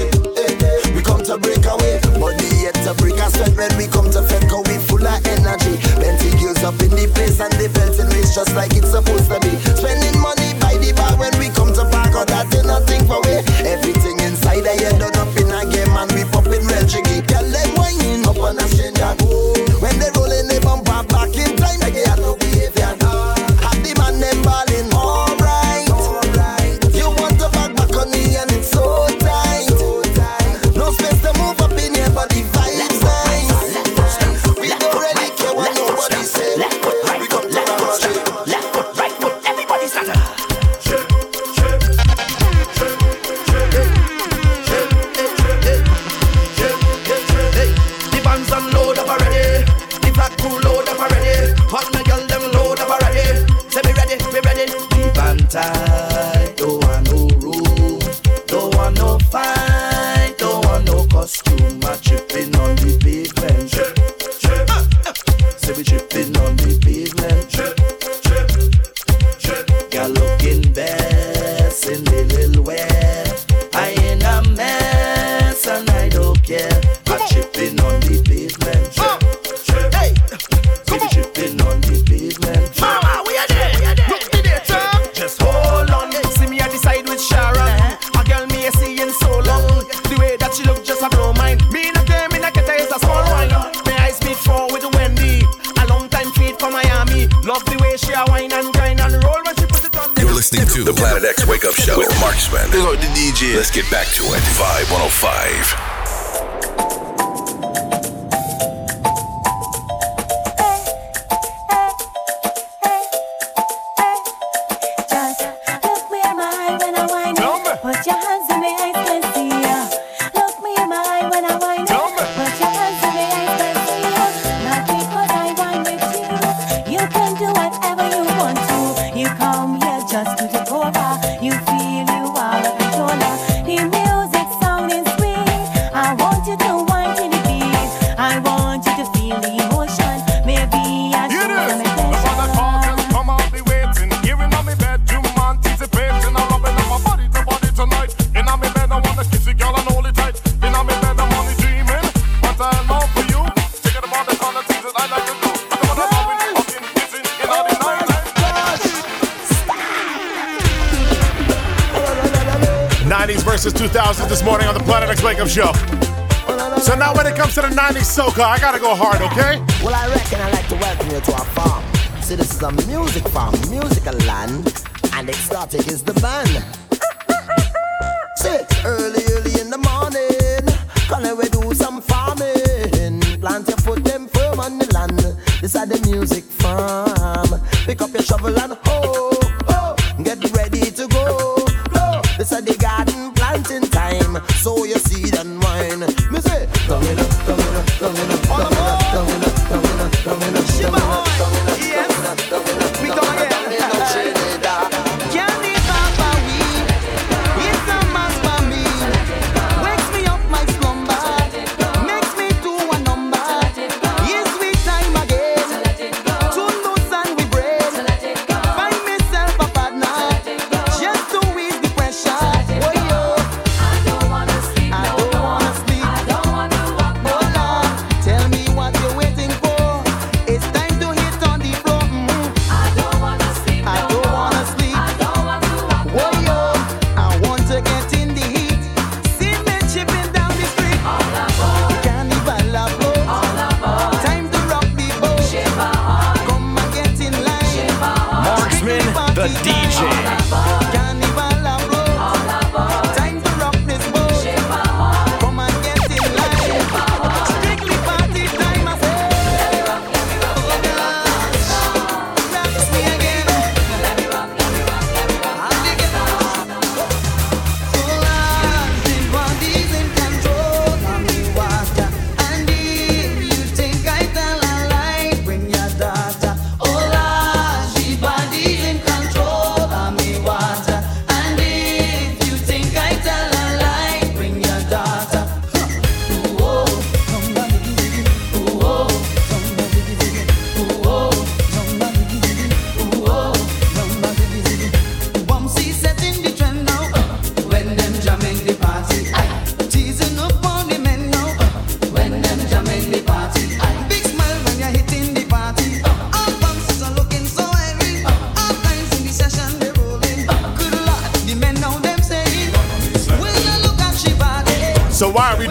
we come to break away. But we yet to break our sweat when we come to fed, cause we full of energy. Plenty girls up in the place and they belt in ways just like it's supposed to be. Spending money when we come to park out, that ain't nothing for we. Everything inside I end up in a game and we poppin' real jiggy. Girl, they whining up on a stranger. When they rollin', they bump back in time. They get no behavior. Have the man them ballin'. Alright, alright. You want to back on me and it's so tight. No space to move up in here, but the vibe's nice. We don't really care what nobody say. We come to the rush. Left foot, right foot, everybody stand up. Don't want no rules, don't want no fight, don't want no costume. I'm tripping on the pavement. Say we tripping on the pavement. You're looking best in the little wet. I ain't a mess and I don't care. I'm tripping on the pavement. Hey, say we tripping on the pavement. Mama, we are there. Hold on, see me at the side with Sharon. A girl me a seeing so long. The way that she look just a blow mine. Me in a game, me in a guitar, it's a small wine. My eyes meet for with Wendy. A long time feed for Miami. Love the way she a wine and grind and roll when she put it on. You're listening to the Planet X Wake Up Show with Marksman. Hello, the DJ. Let's get back to it. Vibe 105. Show. So now when it comes to the 90s soca, I gotta go hard, okay? Well, I reckon I'd like to welcome you to our farm. See, this is a music farm, musical land, and exotic is the band. See, early in the morning, gonna we do some farming. Plant your foot them firm on the land. This is the music farm. Pick up your shovel and hoe, oh, get ready to go. Blow. This is the garden planting time. So you see that. It's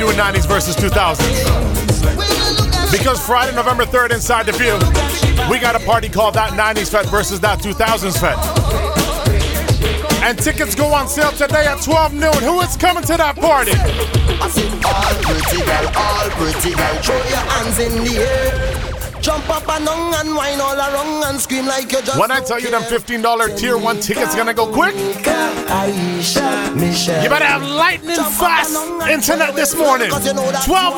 doing 90s versus 2000s. Because Friday, November 3rd, inside the field, we got a party called That 90s Fest versus That 2000s Fest. And tickets go on sale today at 12 noon. Who is coming to that party? All pretty girl, throw your hands in the air. Jump up and down and whine all around and scream like you just. When I tell you them $15 tier 1 tickets gonna go quick, you better have lightning fast internet this morning. 12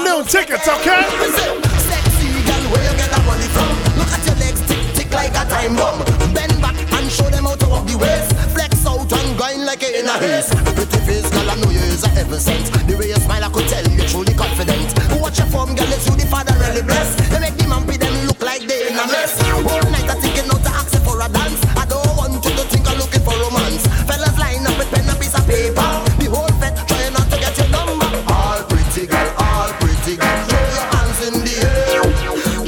noon tickets, okay? Sexy girl, where you get that money from? Look at your legs, tick tick like a time bomb. Bend back and show them how to walk the waist. Flex out and grind like a in a haze. Pretty face, girl, I know you is a ever since. The way you smile, I could tell you truly confident. Watch your form, girl, it's you the father really blessed. They make the man be them look like they in a mess. All night I thinking out to ask for a dance. I don't want you to think I'm looking for romance. Fellas line up with pen and piece of paper. The whole fed trying not to get your number. All pretty girl, throw your hands in the air.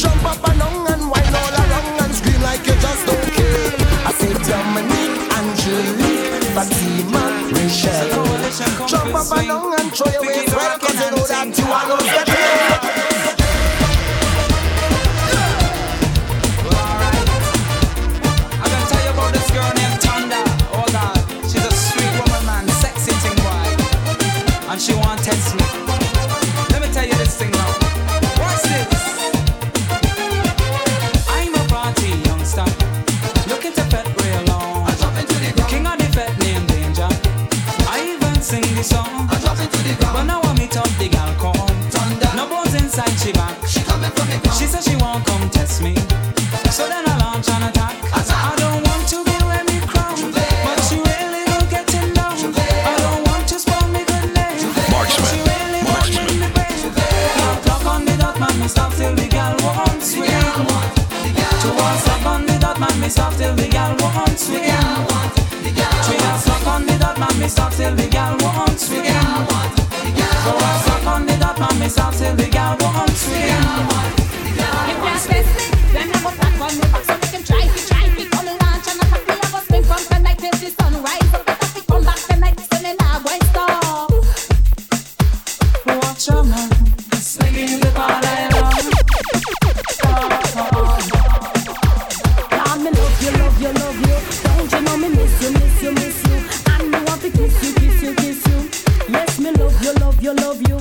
Jump up and down and whine all around and scream like you just don't care. I say Dominique, Angelique, Fatima, Rachel. Jump up and down and throw your waist right, cause you know that you are no better. She won't test me. Let me tell you this thing now. What's this? I'm a party youngster, looking to pet real long. I drop into the ground. King of the pet named Danger. I even sing the song. I drop into the ground. But now I meet up the gal come. Thunder. No bones inside she back. She coming from the ground. She said she won't come test me. So then I launch an attack. I don't want to be with me crown, but she really will get it now. I don't want to spoil me. Marksman. Now clock on the dot, man, me stop till the gal won't swing. Towards clock on the dot, man, me stop till the gal won't swing. Towards clock on the dot, man, me stop till the gal won't swing. Towards clock on the dot, man, me stop till the gal won't swing. If you're specific, then have a fun one. So we can try, come and launch and attack. We have a swing from the night till the sunrise. We come back the night, so then I won't stop. Watch your man swinging the ball along. God, me love you, love you, love you. Don't you know me miss you, miss you, miss you. I know I want to kiss you, kiss you, kiss you. Yes, me love you, love you, love you.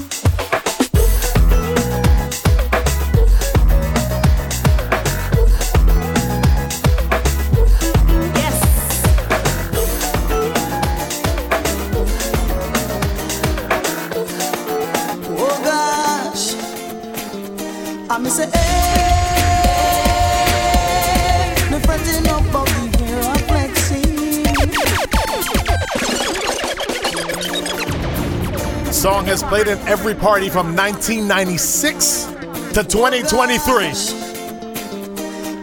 I say, hey, no fretting up about the hair of Lexi. Song has played in every party from 1996 to 2023.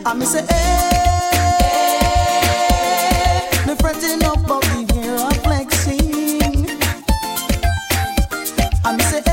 I say, hey, no fretting up about the hair of Lexi. I say, hey.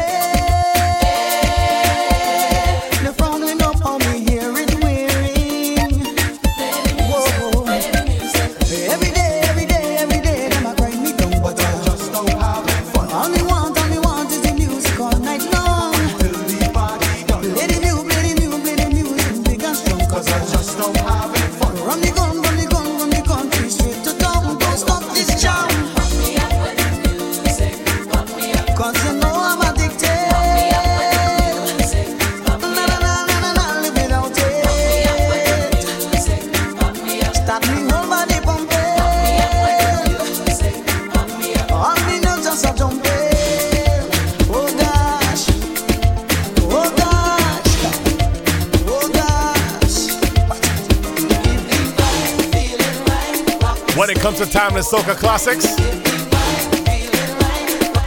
Comes to timeless soca classics.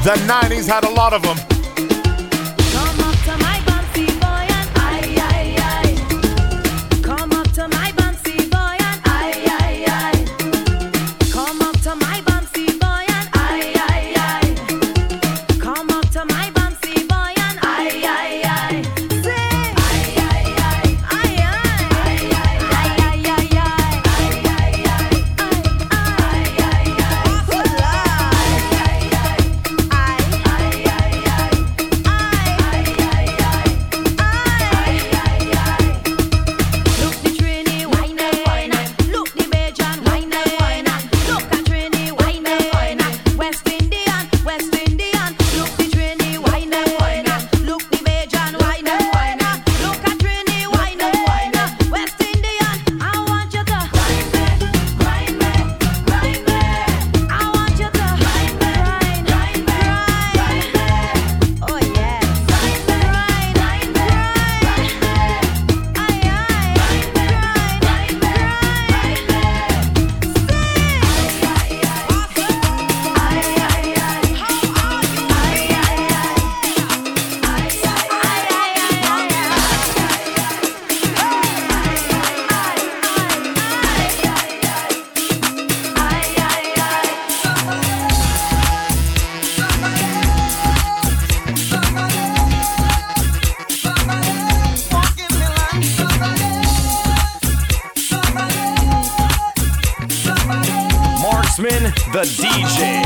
The 90s had a lot of them. Marksman, the DJ.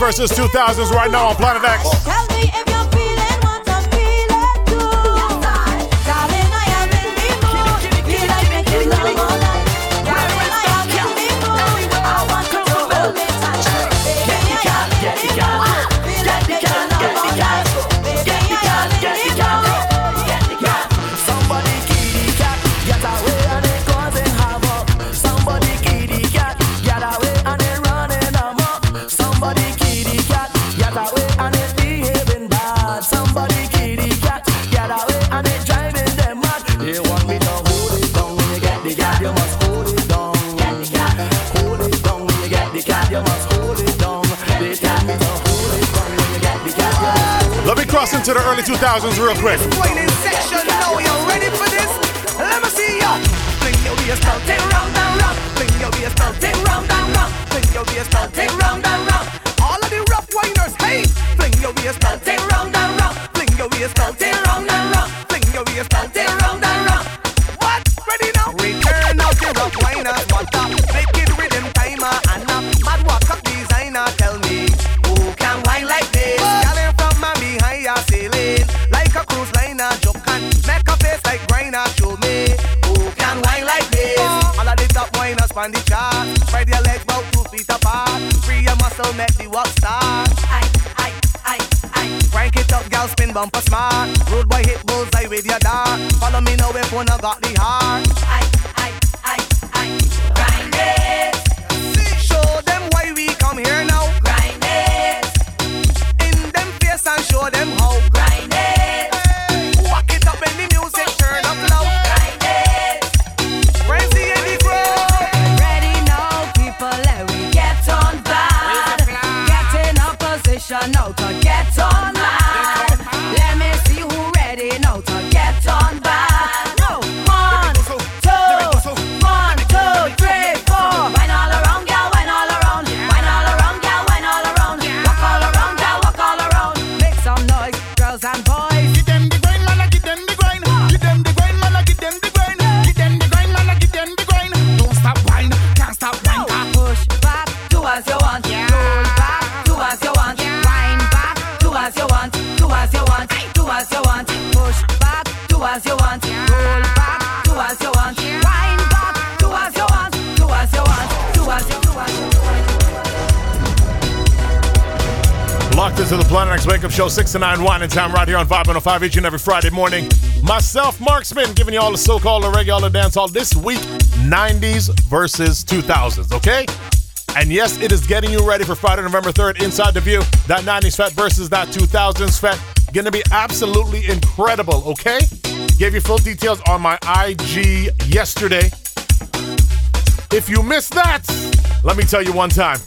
Versus 2000s right now on Planet X. Tell me if you're feeling what I'm feeling too. Darling, I am in the mood. Feel like making love all night. Darling, I am in the mood. I want you to hold me tight. Baby, I am in the mood. Feel like making love all night. Baby, I am in the mood. Somebody kill the cat, get away and they're causing havoc. Somebody kill the cat, get away and they're running amok. Somebody kill away and it's behaving bad. Somebody kill the cat, get away and it's driving them mad. They want me to hold it down when you get the cat, you must hold it down. Get the cat, hold it down when you get the cat, you must hold it down. They tell me to hold it down when you get the cat. Let me cross into the early 2000s real quick. Explaining section now, you ready for this? Let me see ya. Bring your beers, take round and round. Bring your beers, take round and round. Bring your beers, take round and round. Hey, fling your waist down, take round and round. Fling your waist down, take round and round. Fling your waist down, take round and round. What? Ready now? Return out the rough winers, what up? Make it rhythm timer and up. Mad walk up designer, tell me who can whine like this? Yelling from my behind, I sailing like a cruise liner, joke and make a face like grinder. Show me who can whine like this? All of the top winers on the chart, spread your legs about 2 feet apart. Free your muscle, make the walk start. Crank it up, girl, spin bumper smart. Road boy hit bullseye with your dart. Follow me now if one I got the heart. I grind it. Show them why we come here now. Grind it. In them face and show them how. Grind it. Walk it up in the music, turn up loud. Grind it. Crazy in the crowd. Ready now, people, let we get on bad. Get in a position now to get on. As you want, yeah. Roll back, do as you want, yeah. Wind back, This is the Planet X Wake Up Show, 6 to 9 wine and time right here on Vibe 105 each and every Friday morning. Myself, Marksman, giving you all the so-called, the reggae, all the dancehall. This week, 90s versus 2000s, okay? And yes, it is getting you ready for Friday, November 3rd, Inside the View. That 90s fat versus that 2000s fat. Going to be absolutely incredible, okay? Gave you full details on my IG yesterday. If you missed that, let me tell you one time.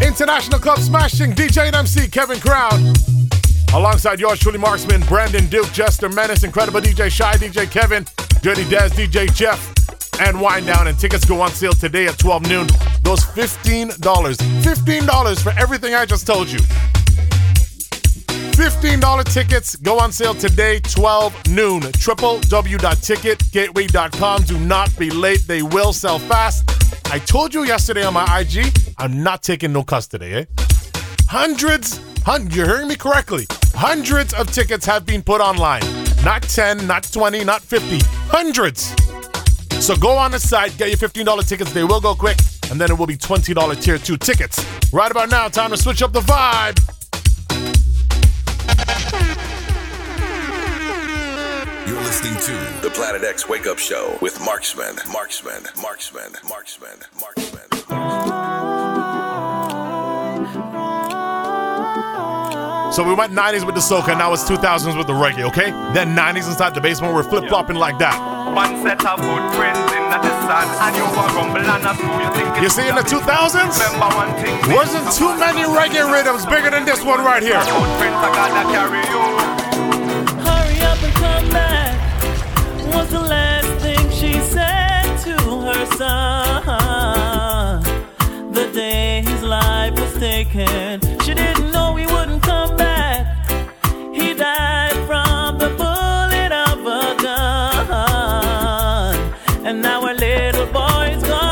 International Club Smashing, DJ and MC Kevin Carter, alongside yours truly, Marksman, Brandon Duke, Jester Menace, Incredible DJ Shy, DJ Kevin, Dirty Dez, DJ Jeff, and Wind Down. And tickets go on sale today at 12 noon. Those $15 for everything I just told you. $15 tickets go on sale today, 12 noon. www.ticketgateway.com. Do not be late. They will sell fast. I told you yesterday on my IG, I'm not taking no cuss today, eh? You're hearing me correctly. Hundreds of tickets have been put online. Not 10, not 20, not 50. Hundreds. So go on the site, get your $15 tickets. They will go quick. And then it will be $20 tier 2 tickets. Right about now, time to switch up the vibe. You're listening to the Planet X Wake Up Show with Marksman. So we went 90s with the soca, now it's 2000s with the reggae, okay? Then 90s inside the basement, we're flip-flopping like that. One set of good friends in the sun, and you were grumbling at who you think. You see, in the 2000s, wasn't too many reggae rhythms bigger than this one right here. Hurry up and come back was the last thing she said to her son. The day his life was taken, she didn't know he wouldn't come back. He died from the bullet of a gun, and now her little boy's gone.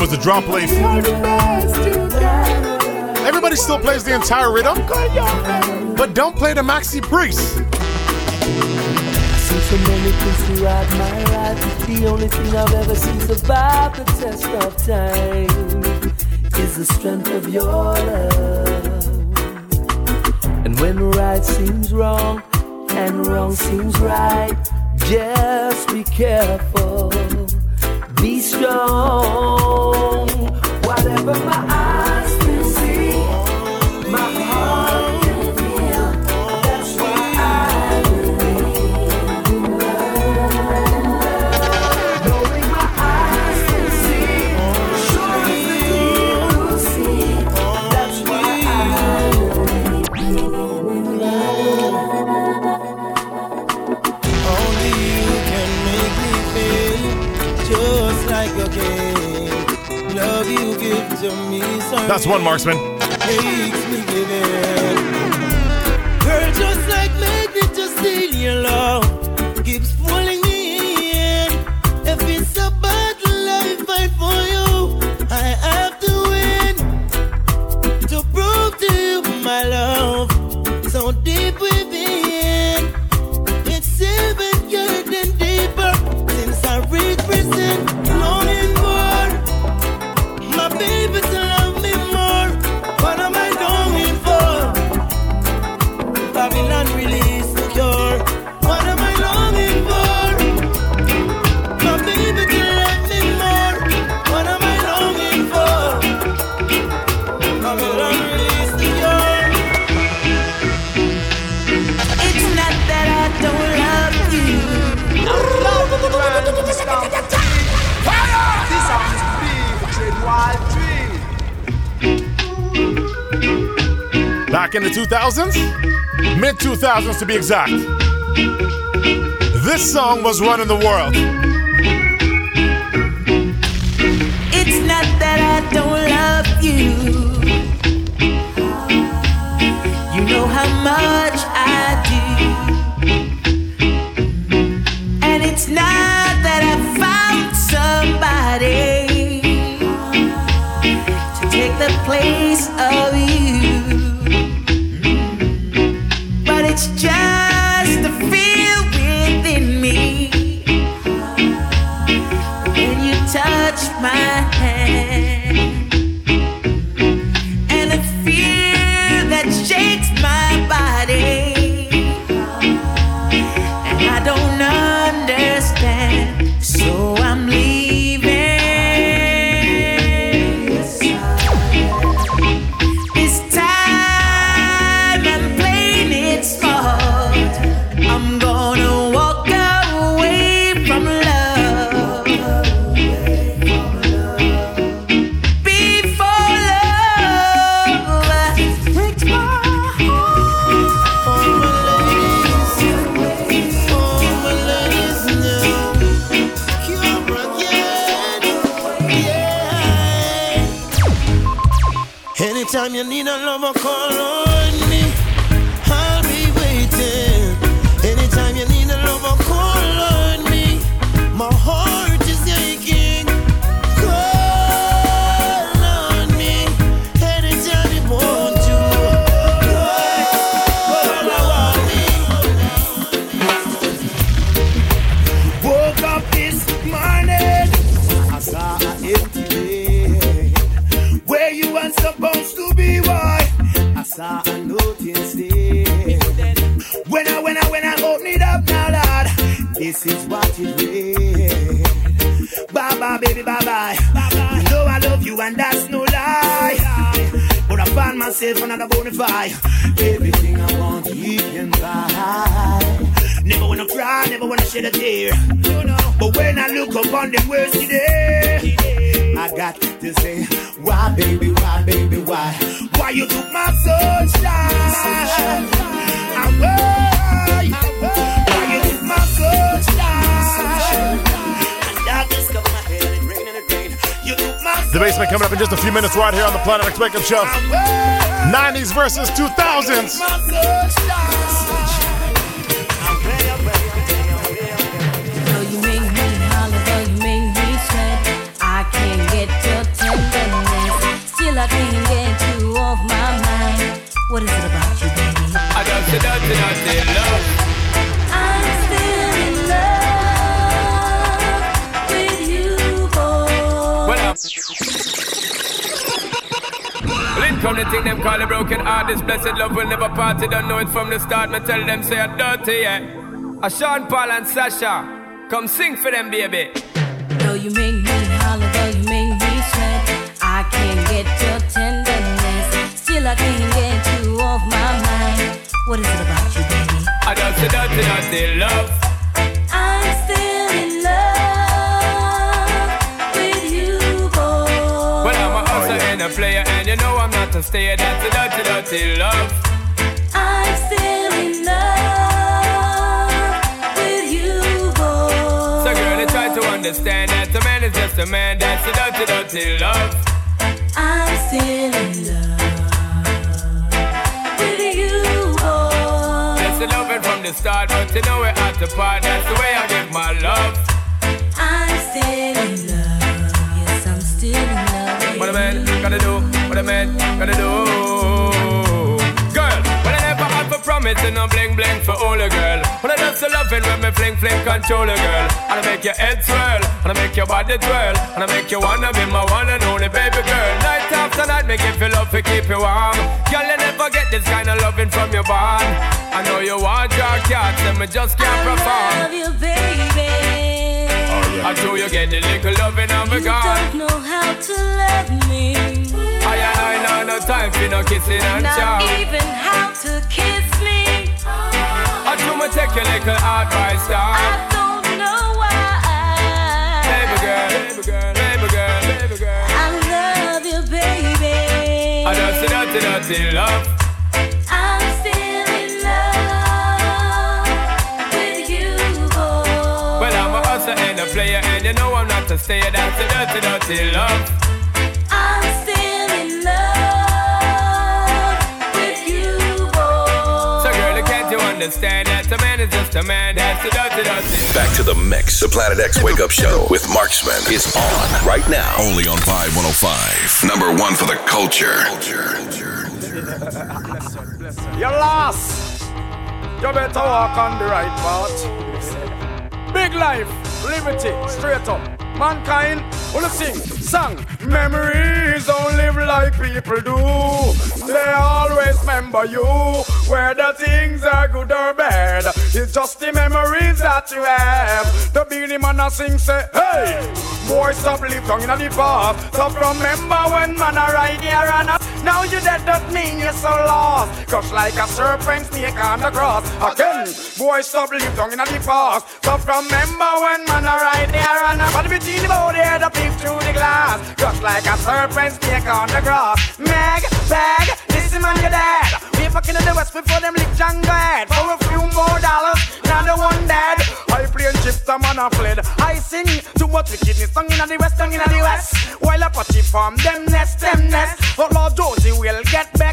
Was the drum play. Everybody still plays the entire rhythm, but don't play the Maxi Priest. The only thing I've ever seen survive the test of time is the strength of your love. And when right seems wrong and wrong seems right, just be careful. Be strong, whatever my eyes can see, my heart can feel, that's why I believe in love. Knowing my eyes can see, surely you see, that's why I believe in love. Only you can make me feel joy. That's one, Marksman. Girl, just like magnet, just steal your love. Keeps pulling me in. If it's a battle I fight for you, I have to win to prove to you my love. So deep within, it's even good and deeper since I represent. What am I longing for? back in the 2000s, mid 2000s to be exact. This song was running the world. It's not that I don't love you. You know how much I do. And it's not that I found somebody to take the place of you. But it's just the feel within me when you touch my hand. Anytime you need a lover, call on me. I'll be waiting. Anytime you need a lover, call on me. My heart is aching. Call on me. Anytime you want to, call on me. Woke up this morning, I saw an empty bed where you were supposed to. I saw a notice there. When I open it up now, Lord, this is what you read. Bye bye, baby, bye bye. You know I love you and that's no lie. But I found myself another bonafide. Everything I want, you can buy. Never wanna cry, never wanna shed a tear. But when I look upon the words today, I got to say, why, baby, why, baby, why? Why you took my sunshine away? Why you took my sunshine? And darkness covered my head, it rained and it rained. You took my sunshine. The Basement coming up in just a few minutes right here on the Planet X Wake Up Show. 90s versus 2000s. I can't get you off my mind. What is it about you, baby? I don't say that, I'm still in love with you, boy. What up? Well, in come the thing them call a broken heart. This blessed love will never part. They don't know it from the start. Me tell them say I'm dirty, yeah. A Sean Paul and Sasha, come sing for them, baby. Though you make me holler, though you make me sweat, I can't get your tenderness. Still I can't get you off my mind. What is it about you, baby? I don't say that they love. I'm still in love with you, boy. But I'm also in a player, and you know I'm not a stayer. That's a dirty love. I'm still in love with you, boy. So girl, they try to understand that a man is just a man. That's a dirty love. I'm still in love with you, oh. That's the loving from the start, but you know we're at the part. That's the way I give my love. I'm still in love, yes, I'm still in love with you. What a man gotta do, what a man gotta do. Girl, when I never had for promise and no bling bling for all a girl. When I just the loving when me fling fling control a girl. And I make your head swirl, and I make your body twirl, and I make you wanna be my one and only baby girl. Night after night, make you feel love to keep you warm. Girl, you never get this kind of loving from your bond. I know you want your cat, and me just can't perform. I love you, baby. Oh, yeah. I do you get the little loving on me, girl. You don't know how to love me. I ain't no time for no kissing and chow. Not even how to kiss me. I do me take your little advice, down. I don't know why. Baby girl, baby girl, baby girl. I love you, baby. I don't say that, love. player, and you know I'm not a stayer. That's a dirty, dirty love. I'm still in love with you, boy. So girl, can't you understand that a man is just a man? That's a dirty, dirty love. Back to the mix. The Planet X Wake Up Show with Marksman is on right now. Only on Vibe 105. Number one for the culture. You're lost. You better walk on the right path. Big life, liberty, straight up. Mankind, will sing, song. Memories don't live like people do. They always remember you. Whether things are good or bad, it's just the memories that you have. The beanie man a sing say, hey, boy stop live down in the past. Stop remember when man a right here and a. Now you dead, that mean you're so lost. Cause like a serpent snake on the cross. Again, boy stop live down in the past. Stop remember when man a right here and a. But if you about the head up peep through the glass. Just like a serpent snake on the grass. Meg, bag, listen man, you're dead. We fucking in the West before them lick Django head. For a few more dollars, now the one dead. I play and chips, the man a fled. I sing too much wickedness, tongue in the West, tongue in the West. While a party from them nest, but Lord Josie will get back.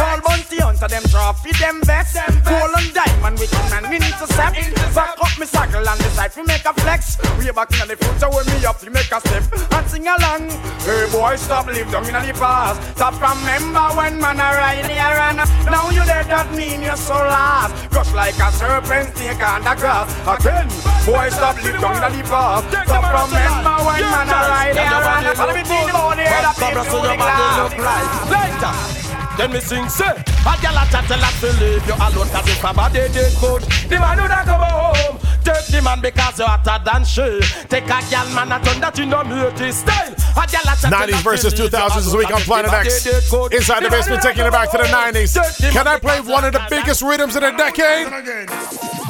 All bounty hunter, them trophy, them vest. Gold and diamond, we can and we need to step. Back up me circle and decide we make a flex. We back in the future when me up, we make a step and sing along. Hey boy, stop live down in the past. Stop remember when man a ride here and now you dead, that mean you're so lost. Crush like a serpent snake on the grass. Again, boy, stop live down in the past. Stop remember when man a ride here and follow me till the morning that people do the glass. Later. Then me sing, say, a girl a chat a lot to leave you alone. Cause if a body did good, the man would a come home. Take the man because you're hotter than she. Take a girl man a turn that you know me this style. A girl a chat 90s versus 2000s this week on Planet X. Inside the basement, taking it back to the 90s. Can I play one of the biggest rhythms in a decade?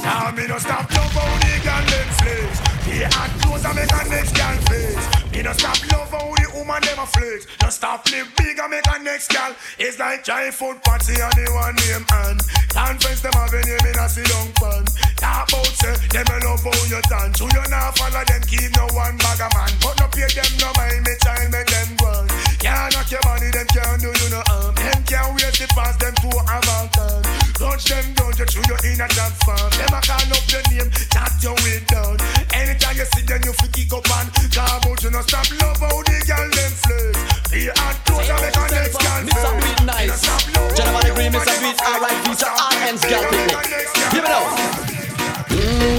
Now me no stop love how the girl them slaves. They act close and make a next girl face. Me no stop love how the woman them a flakes. No stop live big and make a next girl. It's like giant food party and they want name and conference them have a name in a silong pan. Talk about say them a love how you dance. Who you not follow them keep no one bag a man. But no pay them no mind me child make them run. Can't knock your money them can't do you no harm. Them can't wait to pass them to a mountain. Touch them down you through your inner dance farm. Them a call up your name, chat your way down. Anytime you see them you feel kick up and talk about you no stop love how the girl them flex. He had clothes and make a next girl flex. Nice. General agree, Mr. Sweet, alright, these are our hands, girl, baby. Give it up.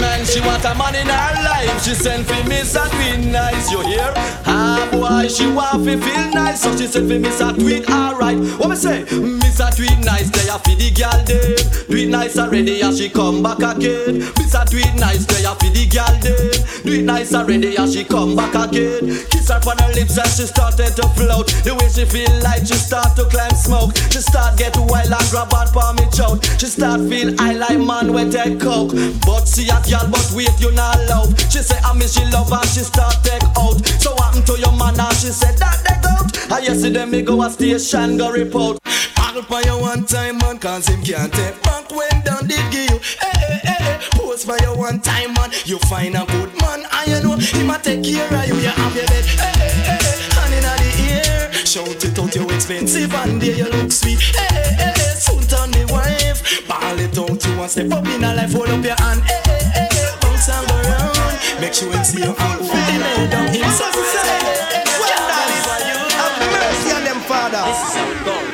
Man, she want a man in her life. She sent for me, so tweet nice. You hear? Ah, boy, she want to feel nice. So she sent for me, so tweet alright. What me say? Miss a tweet nice, they are for the girl day. Tweet nice already, and she come back again. Miss a tweet nice, they are for the girl day. Tweet nice already, and she come back again. Kiss her on her lips and she started to float. The way she feel like she start to climb smoke. She start get wild and grab her palm me choke. She start feel high like man with a coke. But see a girl, but wait, you not love. She say, I miss she love and she start take out. So what happened to your man and she said, that they out. I yesterday me go a station, go report. I'll pay you one time, man, cause him can't take back when down did give you. Hey, hey, hey, hey, post for you one time, man. You find a good man, and you know, him a take care of you, you have your bed. Hey, hey, hey, hand in the ear. Shout it out, you expensive, and there you look sweet. Hey, hey, hey, hey, soon turn the wife. Ball it out, you want step up in a life, hold up your hand. Hey, hey, hey, bounce all around. Make sure you see your hand, hold it down. Hey, hey, hey, have mercy on them, Father. This is how it goes.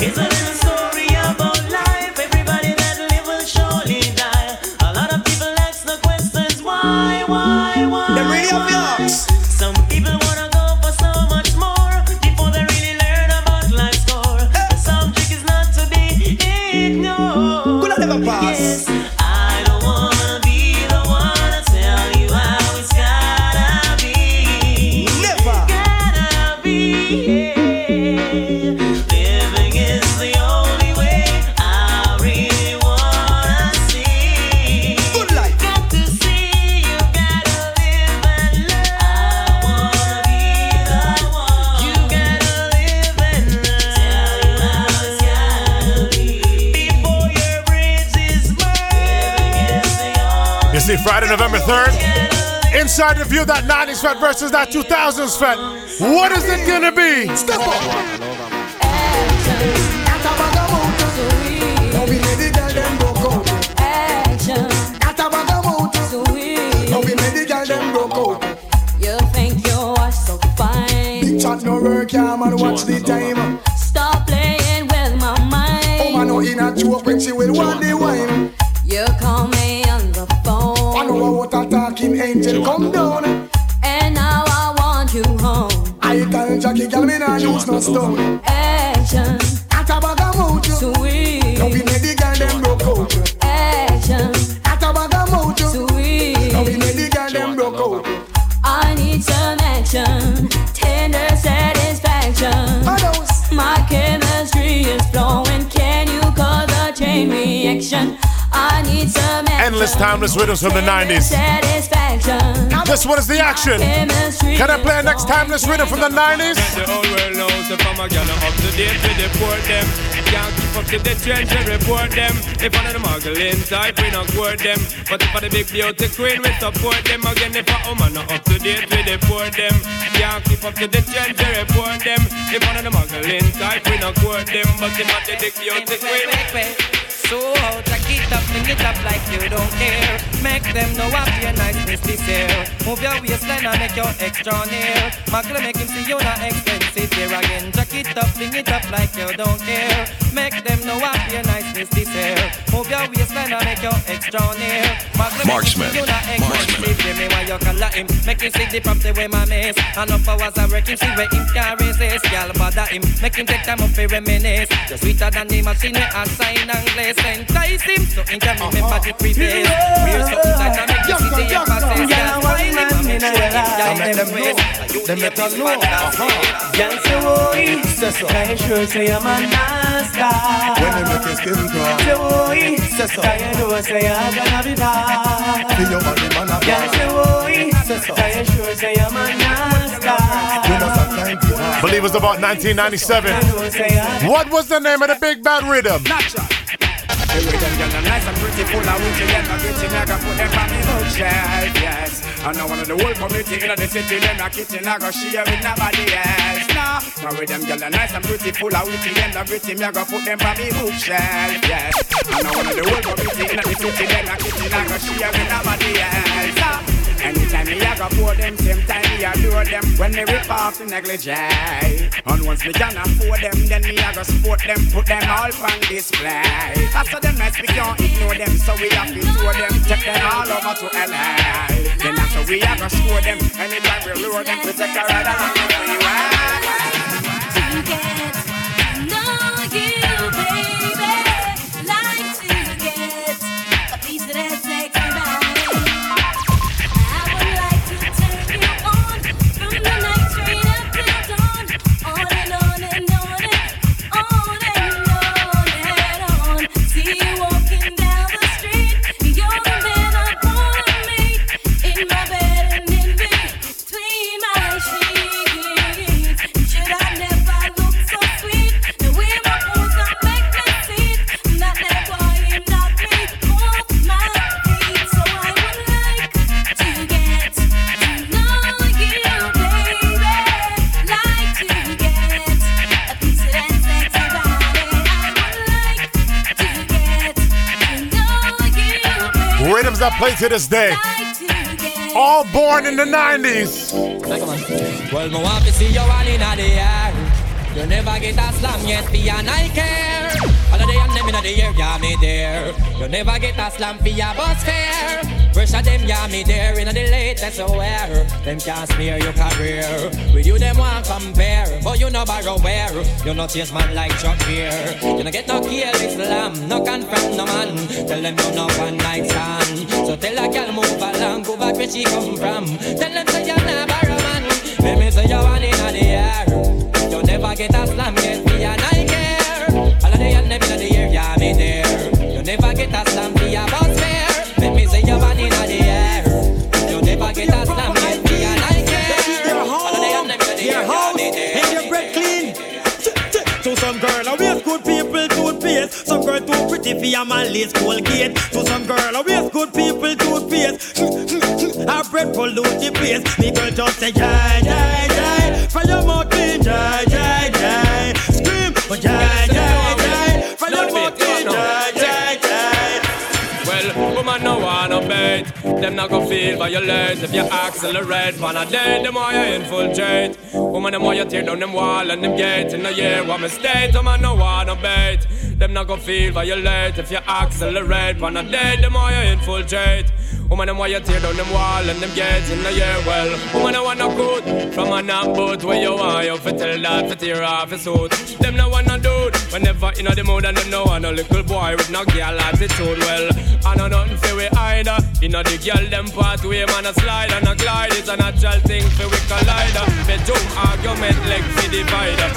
It's a little story about life. Everybody that live will surely die. A lot of people ask the questions why. They're really up your ox. Some people wanna go for so much more before they really learn about life's score. The subject is not to be ignored. Could I never pass? Yes. Friday, November 3rd. inside the view, that 90s fat versus that 2000s fat. What is it gonna be? Step up. You think you are so fine. Big chat no work, yeah, man, watch the time. Stop playing with my mind. Oh, man, no, in a joke when she will want the wine. You call me on the phone. I know what a talking angel come down. And now I want you home. I tell Jackie, girl, me nah use no stone. Action. At a bag of mojo. Sweet. Now we made the girl them broke out. Action. At a bag of mojo. Sweet. Now we made the girl them broke out. I need some action. Tender satisfaction. My chemistry is flowing. Can you call the chain reaction? I need some action. Endless timeless rhythms from the 90s. This one is the action. Can I play a next timeless rhythm from the 90s? The whole world knows if I'm a girl up to date with the port them. Can't keep up to the trends and report them. If I'm the Margolin type, we not court them. But if I'm the big beauty queen, we support them. Again, if I'm a not up to date with the port them. Can't keep up to the trends and report them. If I'm the Margolin type, we not court them. But if I'm the big beauty queen, so out, like it up, bring it up like you don't care. Make them know I feel nice, Christy sale. Move your waistline and make your extra nail. Magla make him see you not expensive here again. Jack it up, bring it up like you don't care. Make them know I feel nice, Christy sale. Move your waistline and make your extra nail. Magla make him see you not expensive. Give me why you call him. Make him see the prompt away my mess. And up hours I work him, see where him can resist. Y'all bother him, make him take time up for reminisce. Just sweeter than the machine I sign and glaze. Sentize him, so he can remember the previous. We're so tight and make you see the emphasis. Girl, wine him, I'm sure him like them ways. Them better know, girl, say, woey, can you show say I'm a non-star? When they make your skin cry, say, woey, can you know say I'm gonna be bad? Girl, say, woey, can you show say I'm a non-star? Believe it was about 1997. What was the name of the big bad rhythm? The way them girls are nice and pretty, full of witch, and them are kitchen, I can put them on me bookshelf, yes. And now one of the whole community in the city, them are kitchen, I go share with nobody else, no. The way them girls are nice and pretty, full of witch, and them are kitchen, I go put them on me bookshelf, yes. And now one of the whole community in the city, them are kitchen, I go share with nobody else, no. Anytime me I go for them, same time me I do them. When me rip off the negligee, and once me can afford them, then me I go support them, put them all on display. After them mess we can't ignore them, so we have to tour them, take them all over to LA. Then after we I go score them, anytime we lure them, we take a ride around the freeway. Play to this day, all born in the 90s. Well, my wife is your one in the air. You never get a slam, yes, via Nike. All the day I'm in the air, yeah, me there. You never get a slam, via bus fare. Pressure them, yeah, me there, in the late, that's aware. Them can't smear your career. With you, them won't compare. But you know, borrow where. You're not yes, man, like Chuck here. You don't get no kill, Islam, no confront, no man. Tell them you're not one night stand. So tell a girl move along, go back where she come from. Tell them say you're not borrow man. Let me say you're one in the air. You never get a slam, get me and I care. All of the young never in the air, yeah, me there. You never get a slam, be a boss fair. Let me say you're one in the air. You never get a slam, get me and I care. All of the young never in the air, yeah, me there. And your bread clean. To some girl, I waste good people toothpaste. Some girl too pretty for your man lace Colgate. To some girl, I waste good people toothpaste. spread, pollute the place. People just say, yeah, yeah, yeah. From your mouth, yeah, yeah, yeah. Scream, oh, yeah, yeah, yeah. From your mouth, yeah, yeah, yeah. Well, woman, no one obeyed. Them not gonna feel violate. If you accelerate, man, I dead, them why you infiltrate. Woman, them why you tear down them wall and them gate. In the year, what mistake, woman, no one obeyed. Them not gonna feel violate. If you accelerate, man, I dead, them why you infiltrate. Woman, them why you tear down them wall and them gates in the year, well. Woman, I want no good from a knock boot. Where you are, you fi tell that fi tear off his suit. Them no want no dude whenever in the mood. And them no want no little boy with no girl attitude, well. I know nothing fi we either. You know the girl them pathway, man, a slide and a glide. It's a natural thing fi we collider. Bedroom argument like fi divider.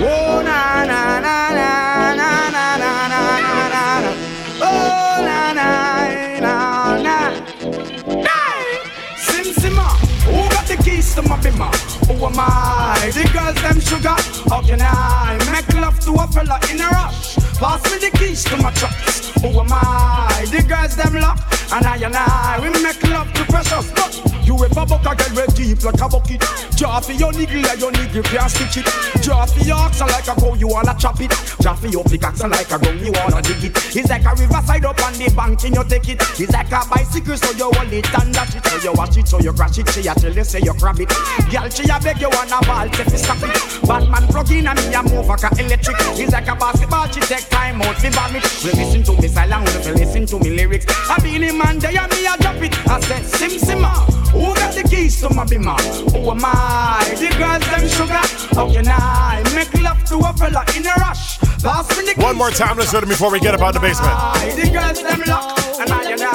Oh, na na na na na na na na na na. Oh, na na na. Who got the keys to my bimmer? Who am I? The girls them sugar. How can I make love to a fella in a rush? Pass me the keys to my truck. Who am I? The girls them lock. And I, we make love to precious but you ever buck a girl with deep like a bucket. Jaffy your niggle like your niggle if you stitch it. Jaffy your oxen like a cow, you wanna chop it. Jaffy your pickaxe like a gun, you wanna dig it. It's like a riverside up on the bank and you take it. It's like a bicycle so you hold it and that it. So you watch it, so you crash it, she a tell you say you grab it. Girl she a beg you wanna ball, if you stop it. Batman plug in and me a move like a electric. It's like a basketball, she take time out, she vomit. We listen to me silent, we listen to me lyrics. I be in him and they and me a drop it. I said sim simma. Who got the keys to my bimmer? Who am I? The girls them sugar. How can I make love to a fella in a rush? One more time, let's do it before we get up out the basement. The girls them lock, and I and I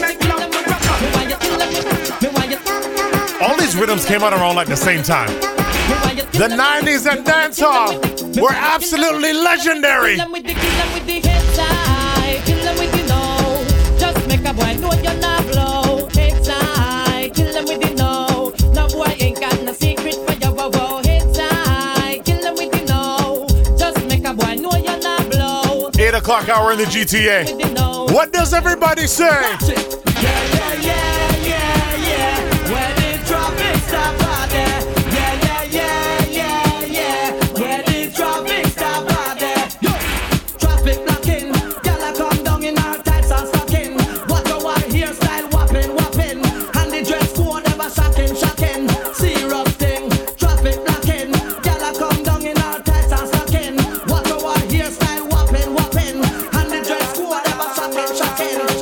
make love to a fella. All these rhythms came out around like the same time. The 90s and dancehall were absolutely legendary. Just make a boy know you're not blow. Kill them with the no. No boy ain't got no secret for your woe. Heads high. Kill them with the no. Just make a boy know you're not blow. 8 o'clock hour in the GTA. What does everybody say? Yeah, yeah, yeah, yeah, yeah. When it drop, it's a party. Yeah, yeah, yeah, yeah, yeah. When it drop, it's a party. Yo, traffic knocking. Gala come down in our tights and stocking. What a white hairstyle, whopping, whopping. Dress code ever shocking, shocking. Syrup thing, traffic blocking. Gala come down in our tights and stocking. What a white hairstyle, whopping, whopping. And the dress code ever shocking, shocking. Girl, if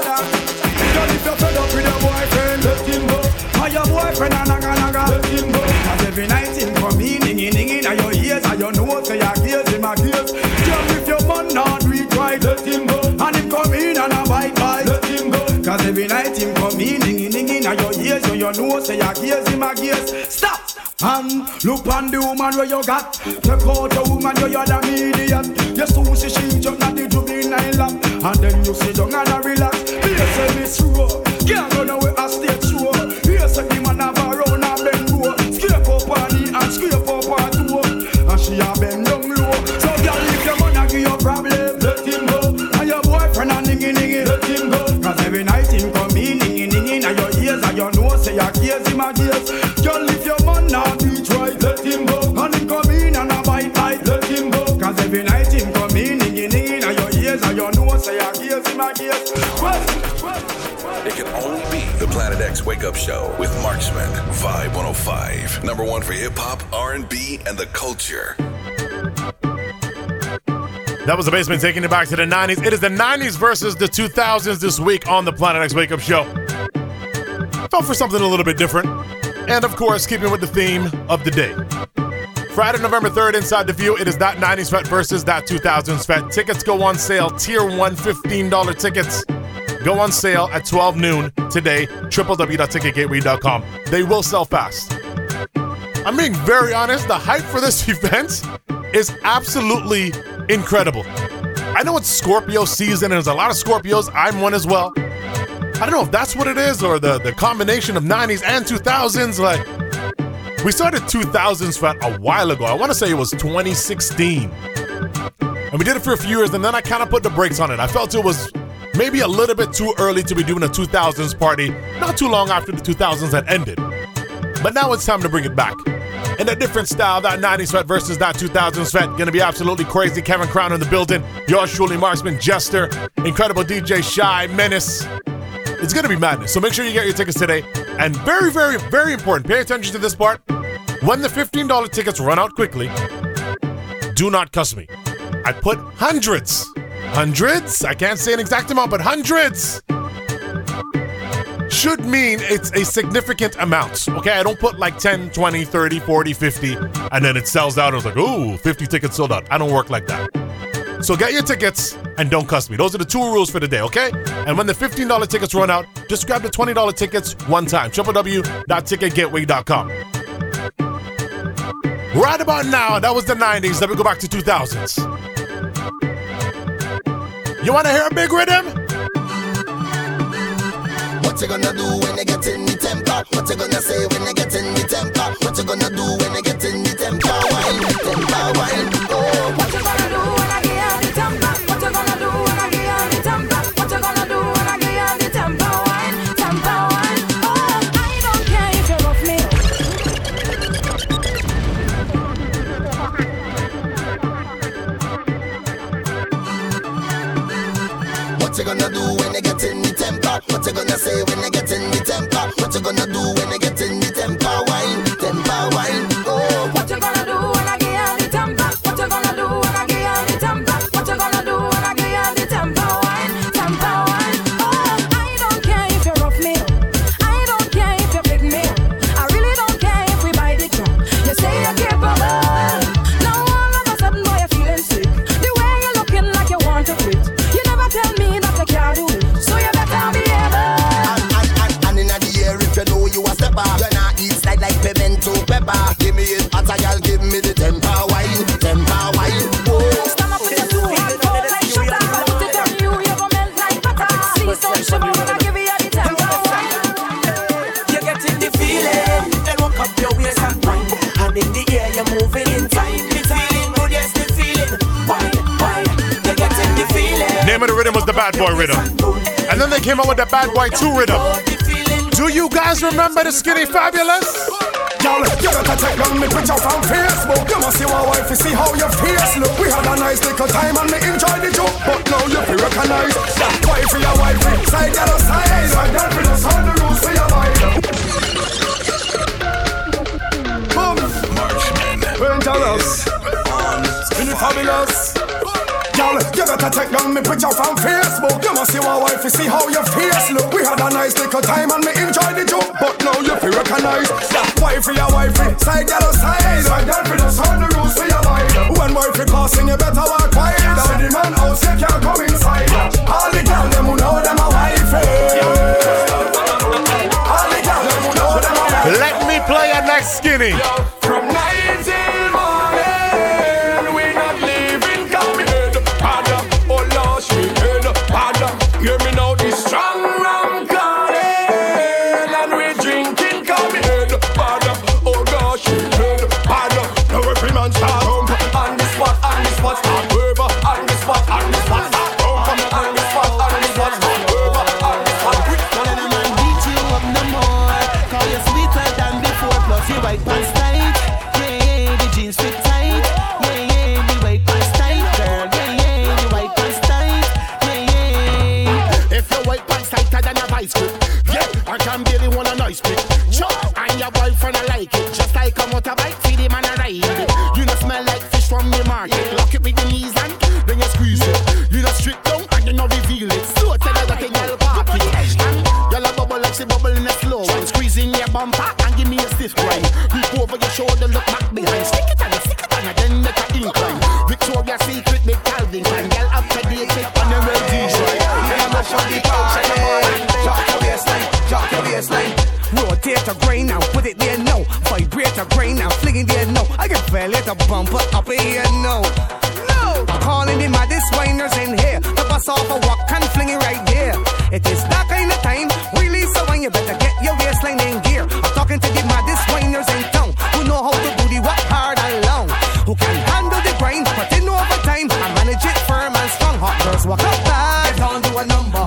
you're fed up with your boyfriend, let him go. Or your boyfriend a naga naga, let him go. Cause every night him come in, dingin dingin. And your ears, and your nose, and your gaze, him a gaze. Just if your man not reach right, let him go. And him come in and a bite bite, let him go. Cause every night him come in, dingin. Your ears on your nose, say your gears in my gears. Stop and look on the woman where you got. Take out the woman where you're the medium. You soon she shake you not the juvenile lap. And then you sit down and relax. Here's a miss row. Can't run away a state show. Here's a demon of her own and bend row. Scrape up on it and scrape up on two. And she a bend down low. So girl, if your man a give you problem, let him go. And your boyfriend a ningy ningy, let him go. Cause every night him come in ningy ningy. And your ears and your nose say your gears in my gears. Girl, if your man now beat right, let him go. And him come in and a bite bite, let him go. Cause every night him come in ningy ningy. And your ears and your nose say your gears in my gears. It can only be the Planet X Wake Up Show with Marksman, Vibe 105, number one for hip hop, R&B, and the culture. That was the basement taking it back to the 90s. It is the 90s versus the 2000s this week on the Planet X Wake Up Show. Felt for something a little bit different. And of course, keeping with the theme of the day. Friday, November 3rd, inside the view, it is that 90s fet versus that 2000s fet. Tickets go on sale. Tier 1, $15 tickets go on sale at 12 noon today, www.ticketgateway.com. They will sell fast. I'm being very honest, the hype for this event is absolutely incredible. I know it's Scorpio season and there's a lot of Scorpios. I'm one as well. I don't know if that's what it is or the combination of 90s and 2000s. Like, we started 2000s for a while ago. I want to say it was 2016. And we did it for a few years and then I kind of put the brakes on it. I felt it was maybe a little bit too early to be doing a 2000s party, not too long after the 2000s had ended. But now it's time to bring it back. In a different style, that 90s Fett versus that 2000s Fett. Gonna be absolutely crazy. Kevin Crown in the building. Yours truly, Marksman, Jester, incredible DJ Shy, Menace. It's gonna be madness. So make sure you get your tickets today. And very, very, very important, pay attention to this part. When the $15 tickets run out quickly, do not cuss me. I put hundreds, I can't say an exact amount, but hundreds should mean it's a significant amount, okay? I don't put like 10, 20, 30, 40, 50, and then it sells out. I was like, ooh, 50 tickets sold out. I don't work like that. So get your tickets and don't cuss me. Those are the two rules for the day, okay? And when the $15 tickets run out, just grab the $20 tickets one time. www.ticketgateway.com. Right about now, that was the 90s. Let me go back to 2000s. You want to hear a big rhythm? What you gonna do when they get in the temper? What you gonna say when they get in the temper? What you gonna do when they get in the temper? Wine, temper, wine. Oh, what you gonna do when I get out the temper? What you gonna do when I get out the temper? What you gonna do when I get out the temper? Wine, temper, wine. Oh, I don't care if you love me. What you gonna do when they get in the temper? What you gonna say when they get in the temper? What you gonna do when they get in the temper? Wine, temper, wine. Oh, what you gonna do when I get out the temper? What you gonna do when I get out the temper? What you gonna do when I get out the temper? Wine, temper, wine. Oh, I don't care if you rough me up. I don't care if you pick me up. I really don't care if we buy the truck. You say you're capable. Now all of a sudden, boy, you're feeling sick. The way you're looking like you want to quit. You never tell me that you can't do it. So you better be able. And in the year, if you know you a stepper, you're not eat slight like pimento pepper. Give me it, as I'll give me the temper. Name of the rhythm was the Bad Boy rhythm. And then they came out with the Bad Boy 2 rhythm. Do you guys remember the Skinny Fabulous? Y'all, you better check down me picture from Facebook. You must see my wife to see how your face look. We had a nice little time and me enjoyed the joke. But now you feel recognized. That wifey, your wifey, side to side. I got rid of all the rules for your mind. Boom! Marksman. Dangerous. Skinny Fabulous. Y'all, you better check down me picture from Facebook. You must see my wife to see how your face look. We had a nice little time and me enjoyed the joke. But now you feel recognized. Wifey, your wifey, side yellow side. Side that with us on the rules for your mind. When wifey passing, you better walk wide. Now the man out, you can't come inside. All the girls, them who know them are wifey. All the girls, them who know them are wifey. Let me play a next Skinny. From night till morning, we not leaving come head. Pada, oh Lord, she head. Pada, hear me now, this strong rum garden. And we drinking come head. Walk up back, they don't do a number.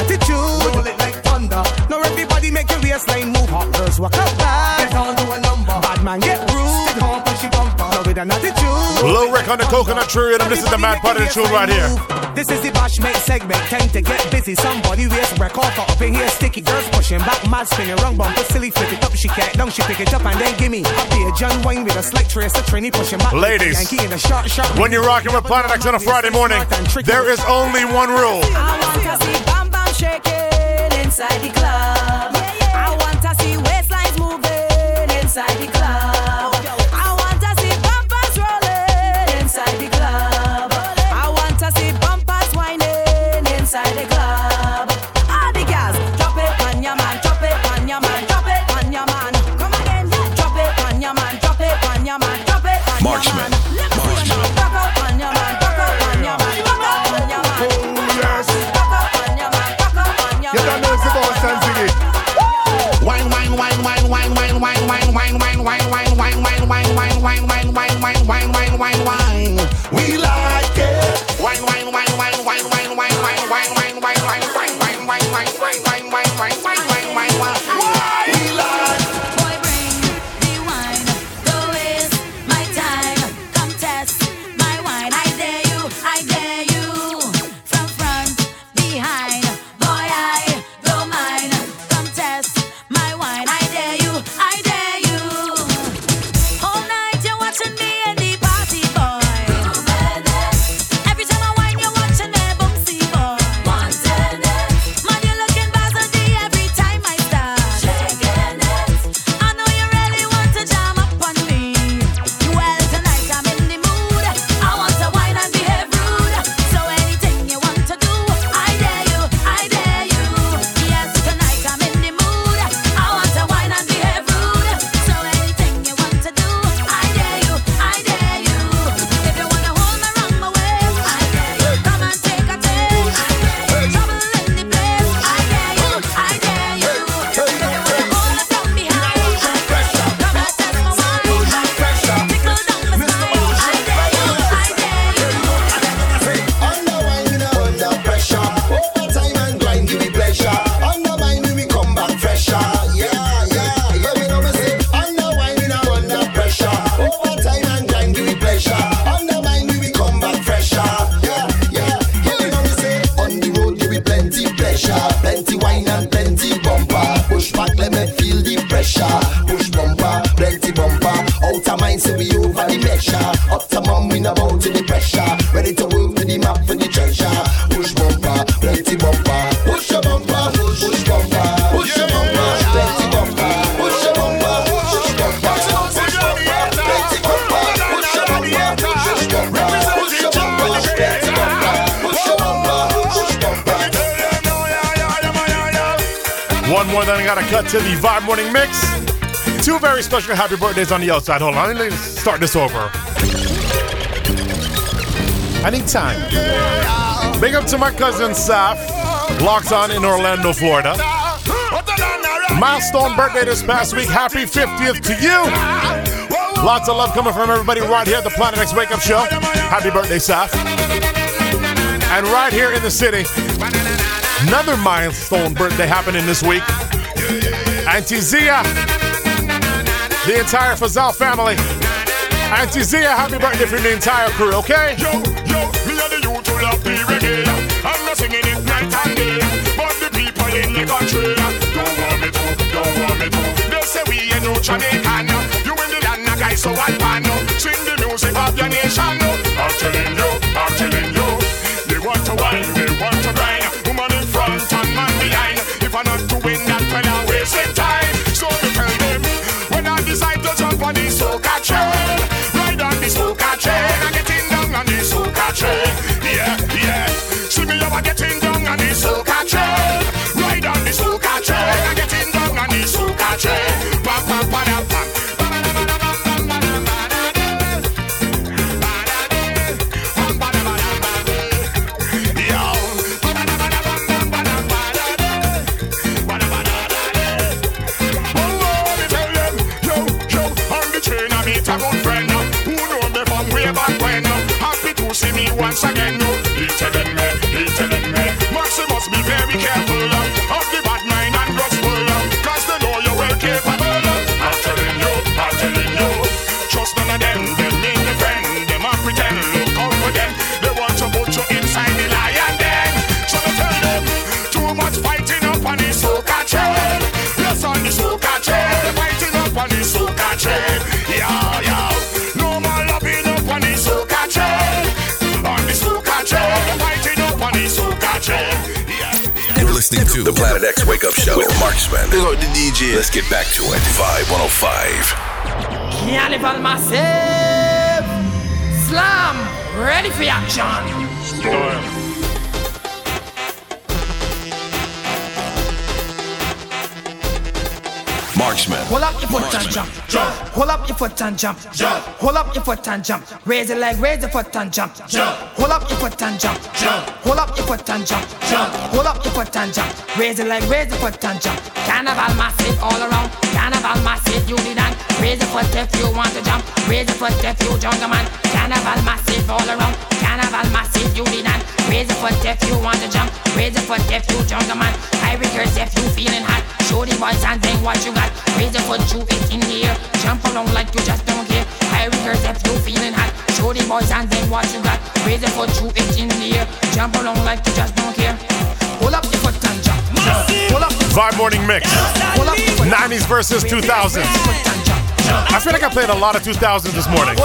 attitude. Roll it like thunder. Now everybody make your waistline move. Hot girls walk up back. Get on to a number. Bad man get rude. Stick on pushy bumper. Now with an attitude. Low wreck on the coconut tree, and this is the mad part of the tune right here. This is the bashmate segment. Tend to get busy. Somebody waist wreck off up in here. Sticky girls pushing back, mad spinning, wrong bumper, silly flip it up. She can't down, she pick it up and then give me. I'll be a John Wayne with a slick trace, a trainee pushing back. Ladies, in a short, short when you're rocking with Planet X on a Friday morning, there is only one rule. I want to see bam bam shaking inside the club. I want to see waistlines moving inside the club. I want to see bumpers rolling inside the club. I want to see bumpers whining inside the club. All the girls, drop it on your man, drop it on your man, drop it on your man. Come again, drop it on your man, drop it on your man, drop it on your man. Wine. We like it. Wine, wine, wine, wine, wine, wine, wine, wine, wine, wine, wine, wine, wine, wine, wine, wine, wine, wine, wine, wine, wine, wine, wine, wine. We like. Boy, bring the wine. Don't waste my time. Come test my wine. I dare you. I dare you. From front, behind. Boy, I don't mind. Come test my wine. I dare you. I dare you. All night you're watching me. To the Vibe Morning Mix. Two very special happy birthdays on the outside. Hold on, let me start this over. I need time. Big up to my cousin Saf, locked on in Orlando, Florida. Milestone birthday this past week. Happy 50th to you. Lots of love coming from everybody right here at the Planet X Wake Up Show. Happy birthday, Saf. And right here in the city, another milestone birthday happening this week. Auntie Zia, the entire Fazal family. Auntie Zia, happy birthday from the entire crew, okay? Yo, yo, we are the youth who love the reggae. I'm not singing it night and day, but the people in the country don't want me to, don't want me to. They say we ain't no Jamaican. You in the land, a guy so I pan. Sing the music of your nation. I'm telling you, I'm telling you. They want to wine, they want to grind. Woman in front and man behind. If I'm not to win that when I wasting time, so we tell them when I decide to jump on this soca train, ride on this soca train, I'm getting down on this soca train. Yeah, yeah. See me over getting down on this soca train, ride on this soca train, I'm getting down on this soca train. Pam pam pam pam. See me once again, no. He telling me, Maximus, be very careful. listening to the Planet X Wake Up Show with Marksman. The DJ. Let's get back to it. Vibe 105. Cannibal Massive. Slam. Ready for action. Storm. Marksman. Hold up your foot and jump. Jump. Hold up your foot and jump. Jump. Hold up your foot and jump. Raise your leg, raise your foot and jump. Jump. Hold up your foot and jump. Jump. Hold up your foot and jump. Jump. Hold up your foot and jump. Raise your leg, raise your foot and jump. Cannibal Massive all around. Cannibal Massive, you did that. Raise your foot if you want to jump. Raise your foot if you jungle man. Cannibal Massive all around. Cannibal Massive, you did that. Raise your foot if you want to jump. Raise your foot if you jungle man. I rehearse if you feeling hot. Show the boys and then what you got. Raise your foot, you it in the air. Jump along like you just don't care. I rehearse if you feeling hot. Show the boys and then what you got. Raise your foot, you it in the air. Jump along like you just don't care. Pull up your foot and jump. Pull up. Vibe Morning Mix. 90s versus 2000s. I feel like I played a lot of 2000s this morning.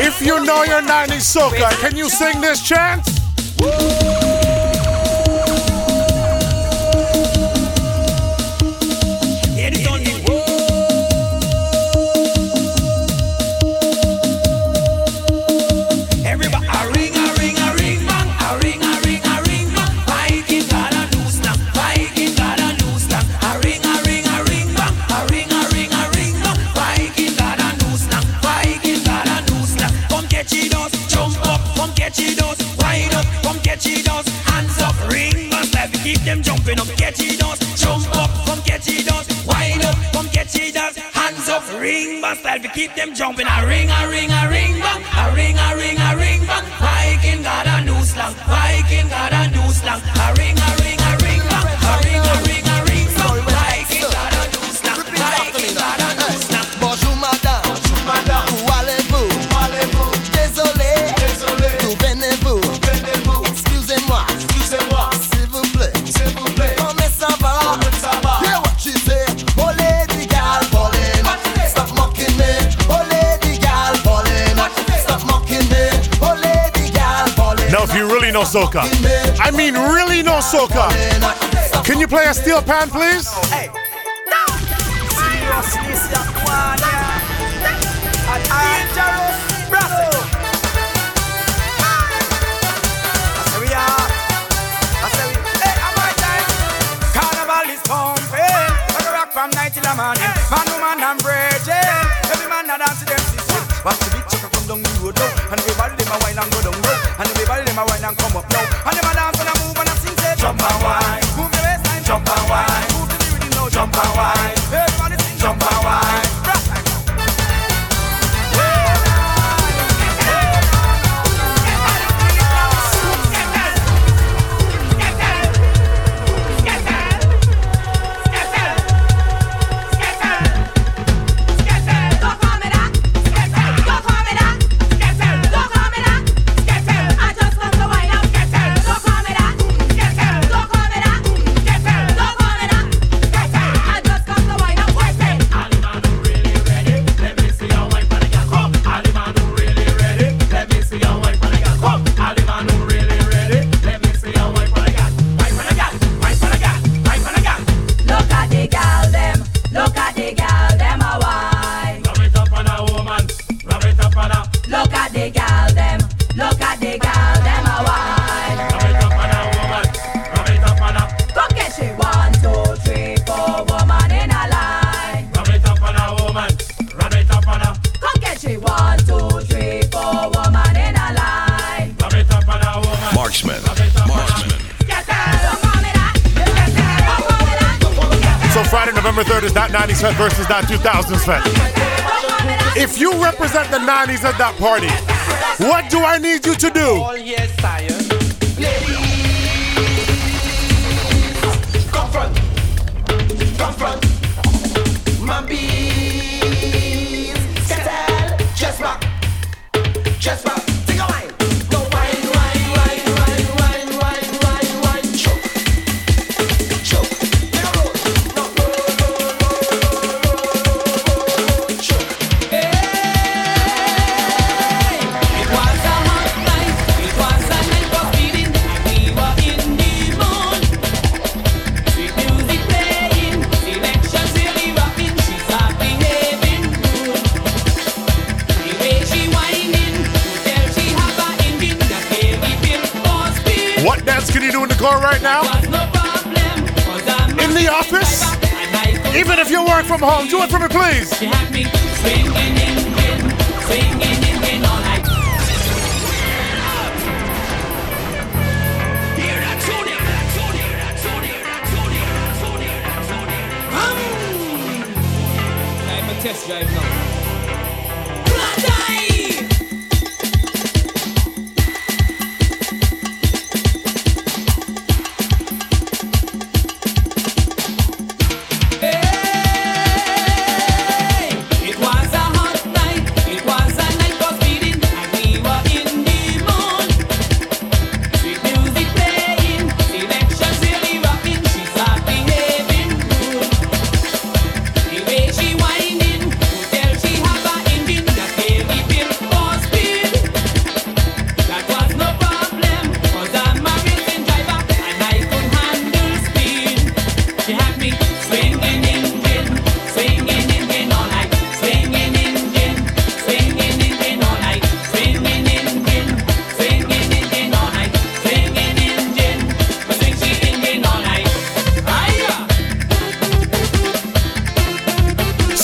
If you know your 90s soca, can you sing this chant? Ring bang style, we keep them jumping. A ring, a ring, a ring bang, a ring, a ring, a ring bang. Viking got a new slang, Viking got a new slang. A ring, a ring, a ring bang, a ring, a ring, a ring bang. Viking got a new slang, Viking got a new slang. Bonjour madame, où allez-vous? Désolé, désolé, où venez-vous? Excusez-moi, excusez-moi, s'il vous plaît, comment ça va? Hear what she said, oh lady gal. Now, if you really know soca, I mean really know soca, can you play a steel pan, please? Hey, no! Seriousness, that one, yeah. An dangerous brother. That's we are. Hey, I'm my time. Carnival is pumping. I can rock from night till the morning. Man, woman, and virgin. Every man that dances them sister. Watch the bitch, I come down the road now. And everybody, them a wine and go down road. And everybody them a wine and come up now. And them a dance and a move and a sing say jump and wine. Move the waistline, jump and wine. Move the rhythm now, jump and wine. Everybody sing jump and wine. Versus that 2000s fest. If you represent the 90s at that party, what do I need you to do? Oh, yes, sire. Ladies, confront, my bees, settle, just rock. can you do in the car right now? In the office? Even if you work from home, do it for me, please. I'm a test drive now.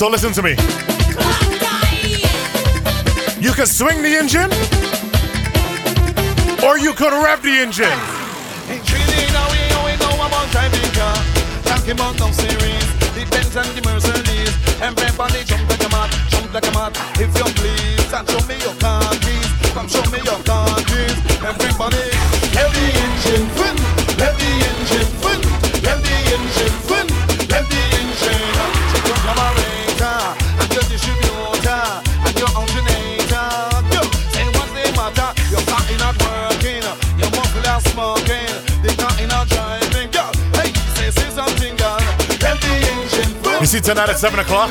So listen to me. You can swing the engine, or you could rev the engine. If you please, and show me your countries. Come show me your countries. Everybody, let the engine fun, let the engine fun, let the engine fun, let the engine. You see tonight at 7 o'clock,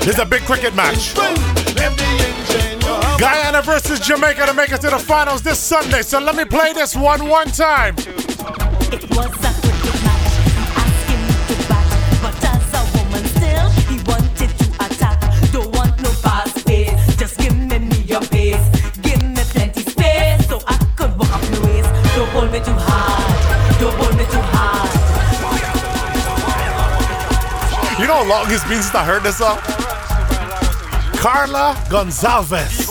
there's a big cricket match. Guyana versus Jamaica to make it to the finals this Sunday. So let me play this one time. It was a cricket match, asking me to battle, but as a woman still, he wanted to attack. Don't want no fast pace, just give me your pace. Give me plenty space, so I could walk up the ways. Don't hold me too hard, don't hold me too hard. You know how long it's been since I heard this song? Carla Gonzalez.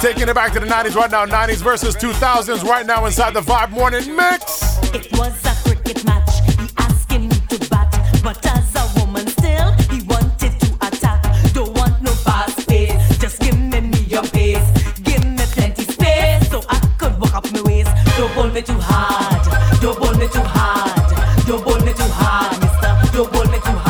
Taking it back to the 90s right now. 90s versus 2000s right now inside the Vibe Morning Mix. It was a cricket match. He asking me to bat. But as a woman still, he wanted to attack. Don't want no fast pace. Just give me your pace. Give me plenty space so I could walk up my ways. Don't hold me too hard. Don't hold me too hard. Don't hold me too hard, mister. Don't hold me too hard.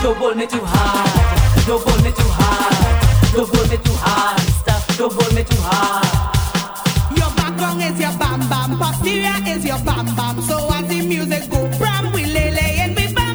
Don't pull me too hard, don't pull me too hard, don't pull me too hard, stop, don't pull me too hard. Your background is your bam bam, posterior is your bam bam, so as the music go bram, we lay lay and we bam bam.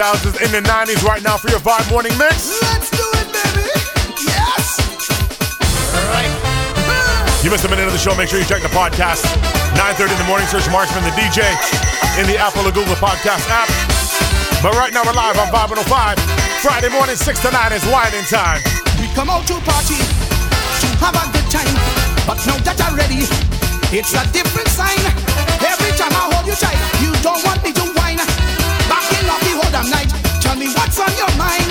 In the 90s right now for your Vibe Morning Mix. Let's do it, baby. Yes. All right. You missed a minute of the show. Make sure you check the podcast. 9:30 in the morning. Search Marksman the DJ in the Apple or Google podcast app. But right now we're live on Vibe 105. Friday morning, 6 to 9 is wine-in time. We come out to party, to have a good time. But now that I'm ready, it's a different sign. Every time I hold you tight, you don't want me to whine. Back in off the whole damn night. Tell me what's on your mind.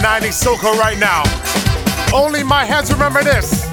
90 soca right now. Only my heads remember this.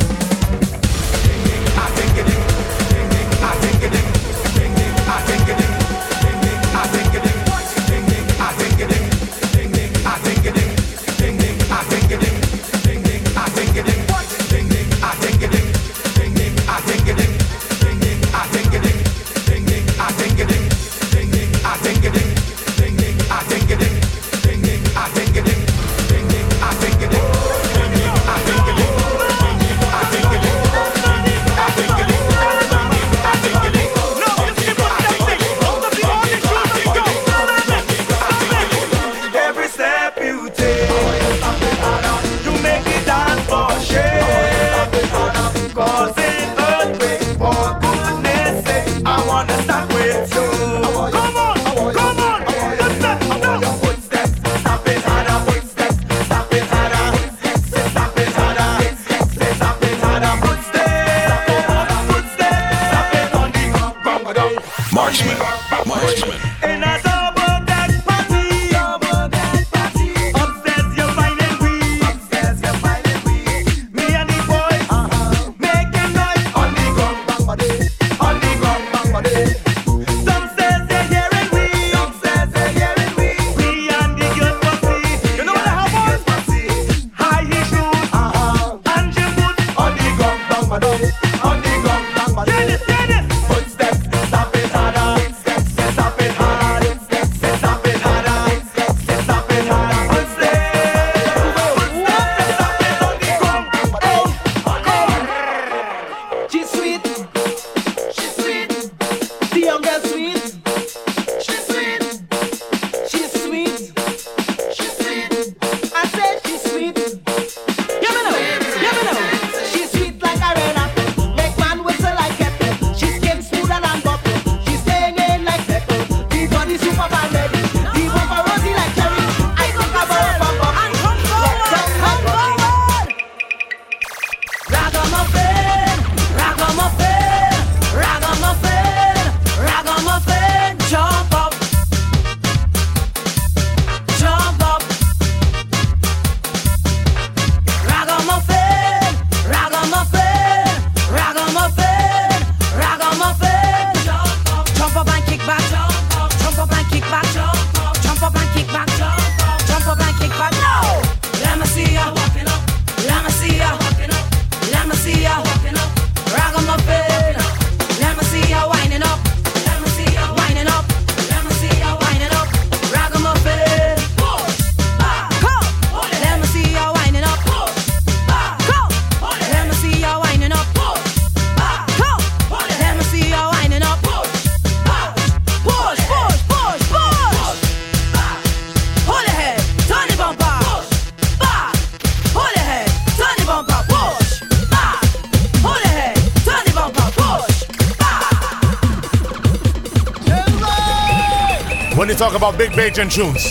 Talk about big Bajan tunes.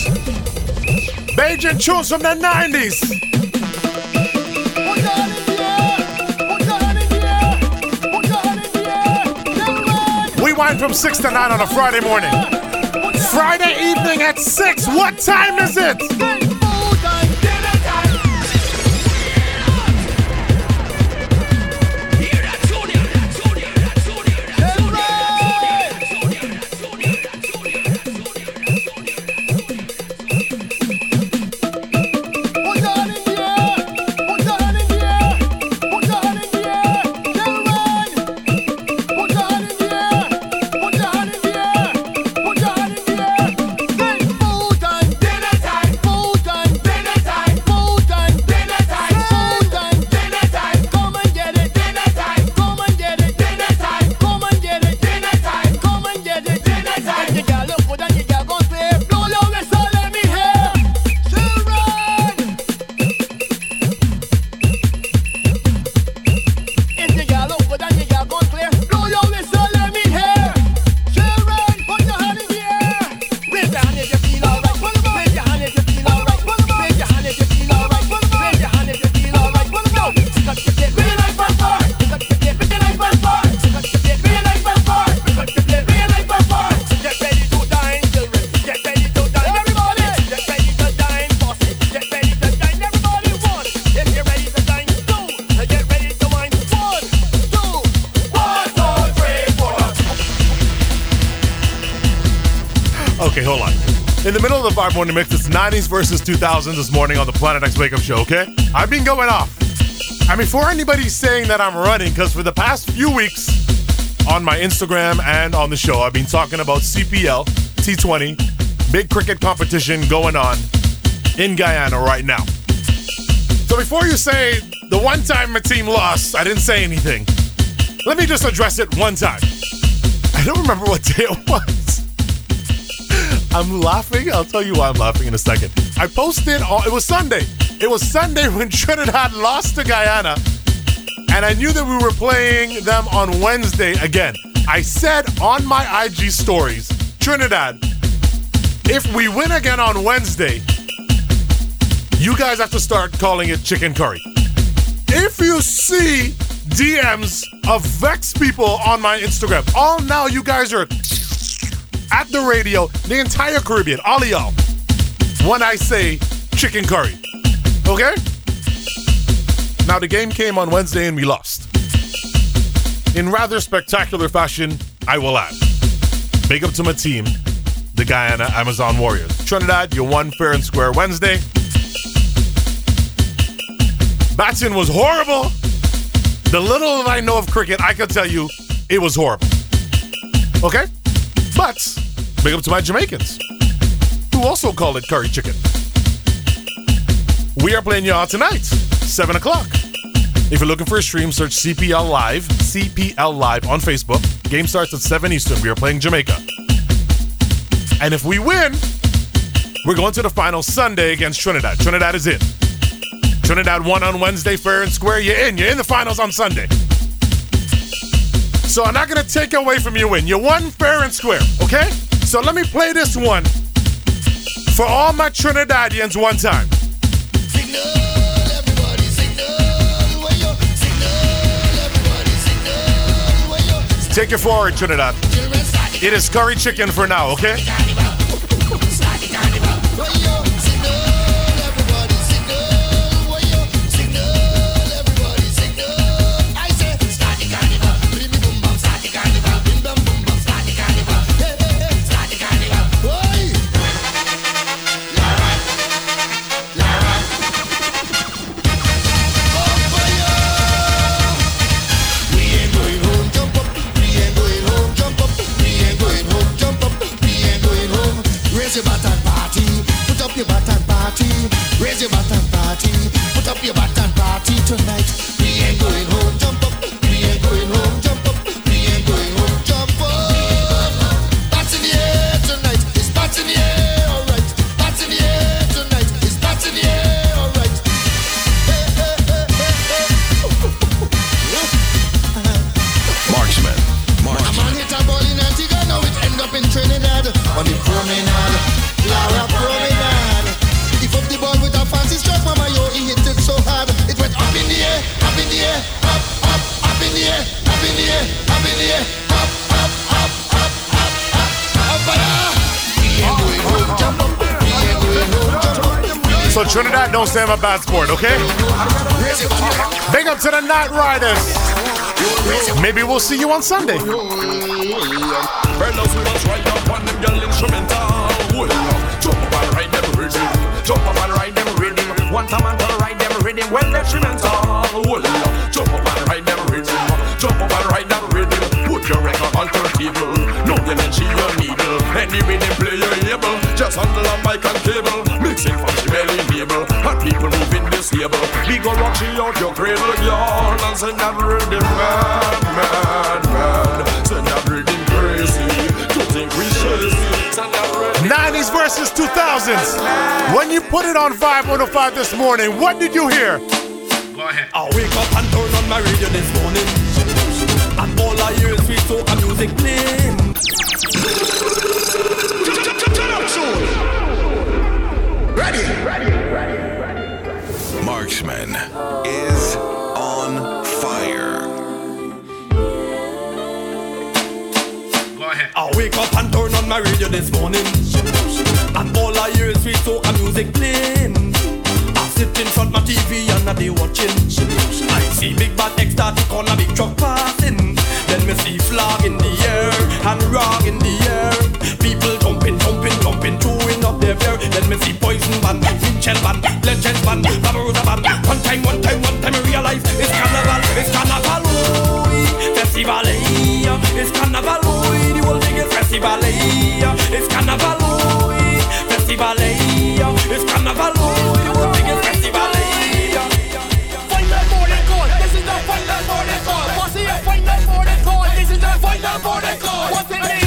Bajan tunes from the 90s. Put your hand in the air. Put your hand in the air. Put your hand in the air. Yeah, we wind from 6 to 9 on a Friday morning. Friday evening at 6. What time is it? Okay, hold on. In the middle of the 5-morning mix, it's 90s versus 2000s this morning on the Planet X Wake Up Show, okay? I've been going off. I mean, for anybody's saying that I'm running, because for the past few weeks on my Instagram and on the show, I've been talking about CPL, T20, big cricket competition going on in Guyana right now. So before you say the one time my team lost, I didn't say anything. Let me just address it one time. I don't remember what day it was. I'm laughing. I'll tell you why I'm laughing in a second. I posted, it was Sunday. It was Sunday when Trinidad lost to Guyana, and I knew that we were playing them on Wednesday again. I said on my IG stories, Trinidad, if we win again on Wednesday, you guys have to start calling it chicken curry. If you see DMs of Vex people on my Instagram, all now you guys are at the radio, the entire Caribbean, all of y'all, when I say chicken curry. Okay? Now, the game came on Wednesday and we lost. In rather spectacular fashion, I will add. Big up to my team, the Guyana Amazon Warriors. Trinidad, you won fair and square Wednesday. Batting was horrible. The little that I know of cricket, I can tell you, it was horrible. Okay? But, big up to my Jamaicans, who also call it curry chicken. We are playing y'all tonight, 7 o'clock. If you're looking for a stream, search CPL Live on Facebook. Game starts at 7 Eastern. We are playing Jamaica. And if we win, we're going to the final Sunday against Trinidad. Trinidad is in. Trinidad won on Wednesday, fair and square. You're in. You're in the finals on Sunday. So I'm not going to take away from your win. You won fair and square, okay? So let me play this one for all my Trinidadians one time. Take it forward, Trinidad. It is curry chicken for now, okay? Raise your Banton party, put up your Banton party tonight. We ain't going home, jump up. We ain't going home, jump up. We ain't going home, jump up. Bats in the air tonight, it's bats in the air, alright. Bats in the air tonight, it's bats in the air, alright. Hey, hey, hey, hey, hey. Marksman, a man hit a ball in Antigua, now it end up in Trinidad on the promenade, Lara promenade. Up the ball with a fancy strap, mama, yo, he hit it so hard. It went up in the air, up in the air, up, up, up in the air, up in the air, up in the air, up, up, up, up, up, up, up, up. We ain't going home, jump up. We ain't going home, jump up. So Trinidad don't stand my bad sport, okay? Big up to the Night Riders. Maybe we'll see you on Sunday. Jump up and ride them rhythm. One time and I'll ride them rhythm. Well, detrimental. Jump up and ride them rhythm. Jump up and ride them rhythm. Put your record on your table. No dimension your needle. Any rhythm play your label. Just handle a mic and cable. Mixing from the belly label. And people moving this label. We go rock you out your cradle, y'all. And send that rhythm man. Send that rhythm crazy. You think we crazy? 90s versus 2000s. When you put it on Vibe 105 this morning, what did you hear? Go ahead. I wake up and turn on my radio this morning, and all I hear is sweet soca music playing. Ready. Marksman is on fire. I wake up and turn on my radio this morning, and all I hear is sweet soca music playing. I sit in front my TV and I day watching. I see big bad ecstatic on a big truck passing. Then me see flag in the air and rock in the air. People jumping. Michelle band, Legends band, Barbarossa band. One time I realize it's carnival, ooh, festival, it's carnival, ooh, the whole thing is festival, it's carnival, ooh, festival, it's carnival, ooh, the whole thing is festival. Final morning call, this is the final morning call. What's the final morning call? This is the final morning call. What's the name?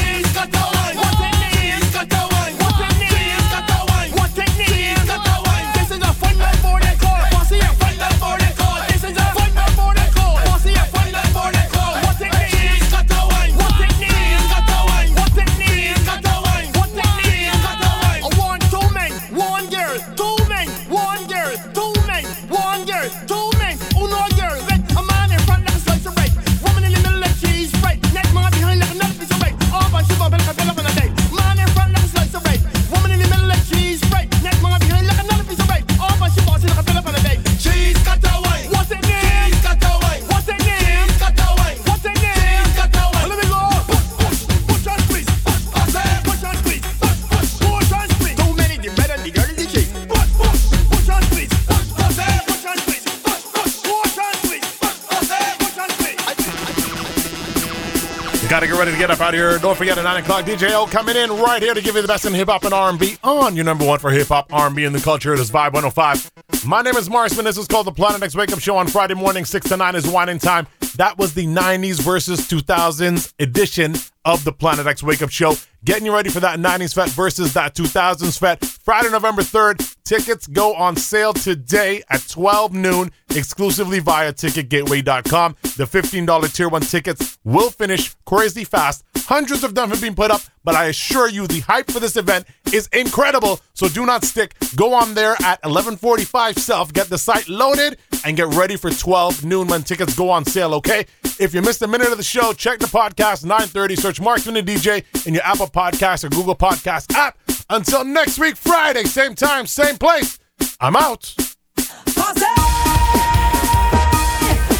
Gotta get ready to get up out of here. Don't forget at 9 o'clock, DJ L coming in right here to give you the best in hip-hop and R&B on your number one for hip-hop, R&B, and the culture. It is Vibe 105. My name is Marksman. This is called the Planet X Wake Up Show on Friday morning. 6 to 9 is winding time. That was the 90s versus 2000s edition of the Planet X Wake Up Show. Getting you ready for that 90s fet versus that 2000s fet. Friday, November 3rd. Tickets go on sale today at 12 noon, exclusively via TicketGateway.com. The $15 Tier 1 tickets will finish crazy fast. Hundreds of them have been put up, but I assure you the hype for this event is incredible, so do not stick. Go on there at 11:45 self, get the site loaded, and get ready for 12 noon when tickets go on sale, okay? If you missed a minute of the show, check the podcast, 9:30, search Marksman and DJ in your Apple Podcast or Google Podcast app. Until next week, Friday, same time, same place. I'm out.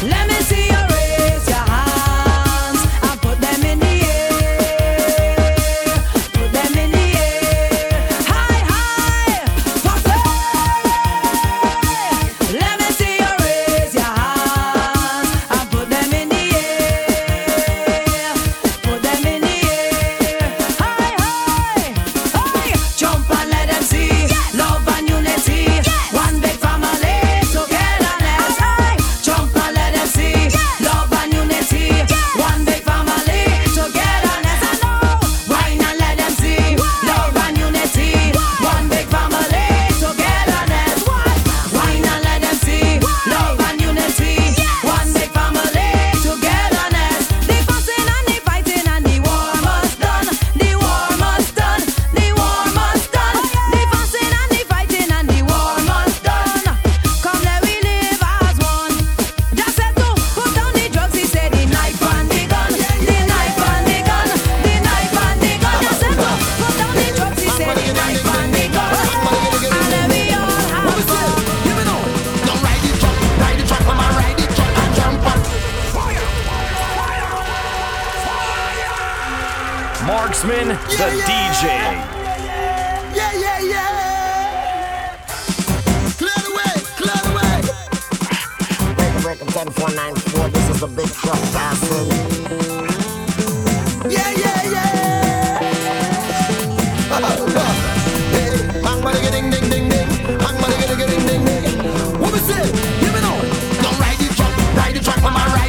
Let me see you raise your hands and put them in the air. Put them in the air. High, high. Let me see you raise your hands and put them in the air. Put them in the air. High, high. High. Jump and let them see. Yes. Love and unity. Yes. One big family. Give it on. Don't ride the truck, my ride.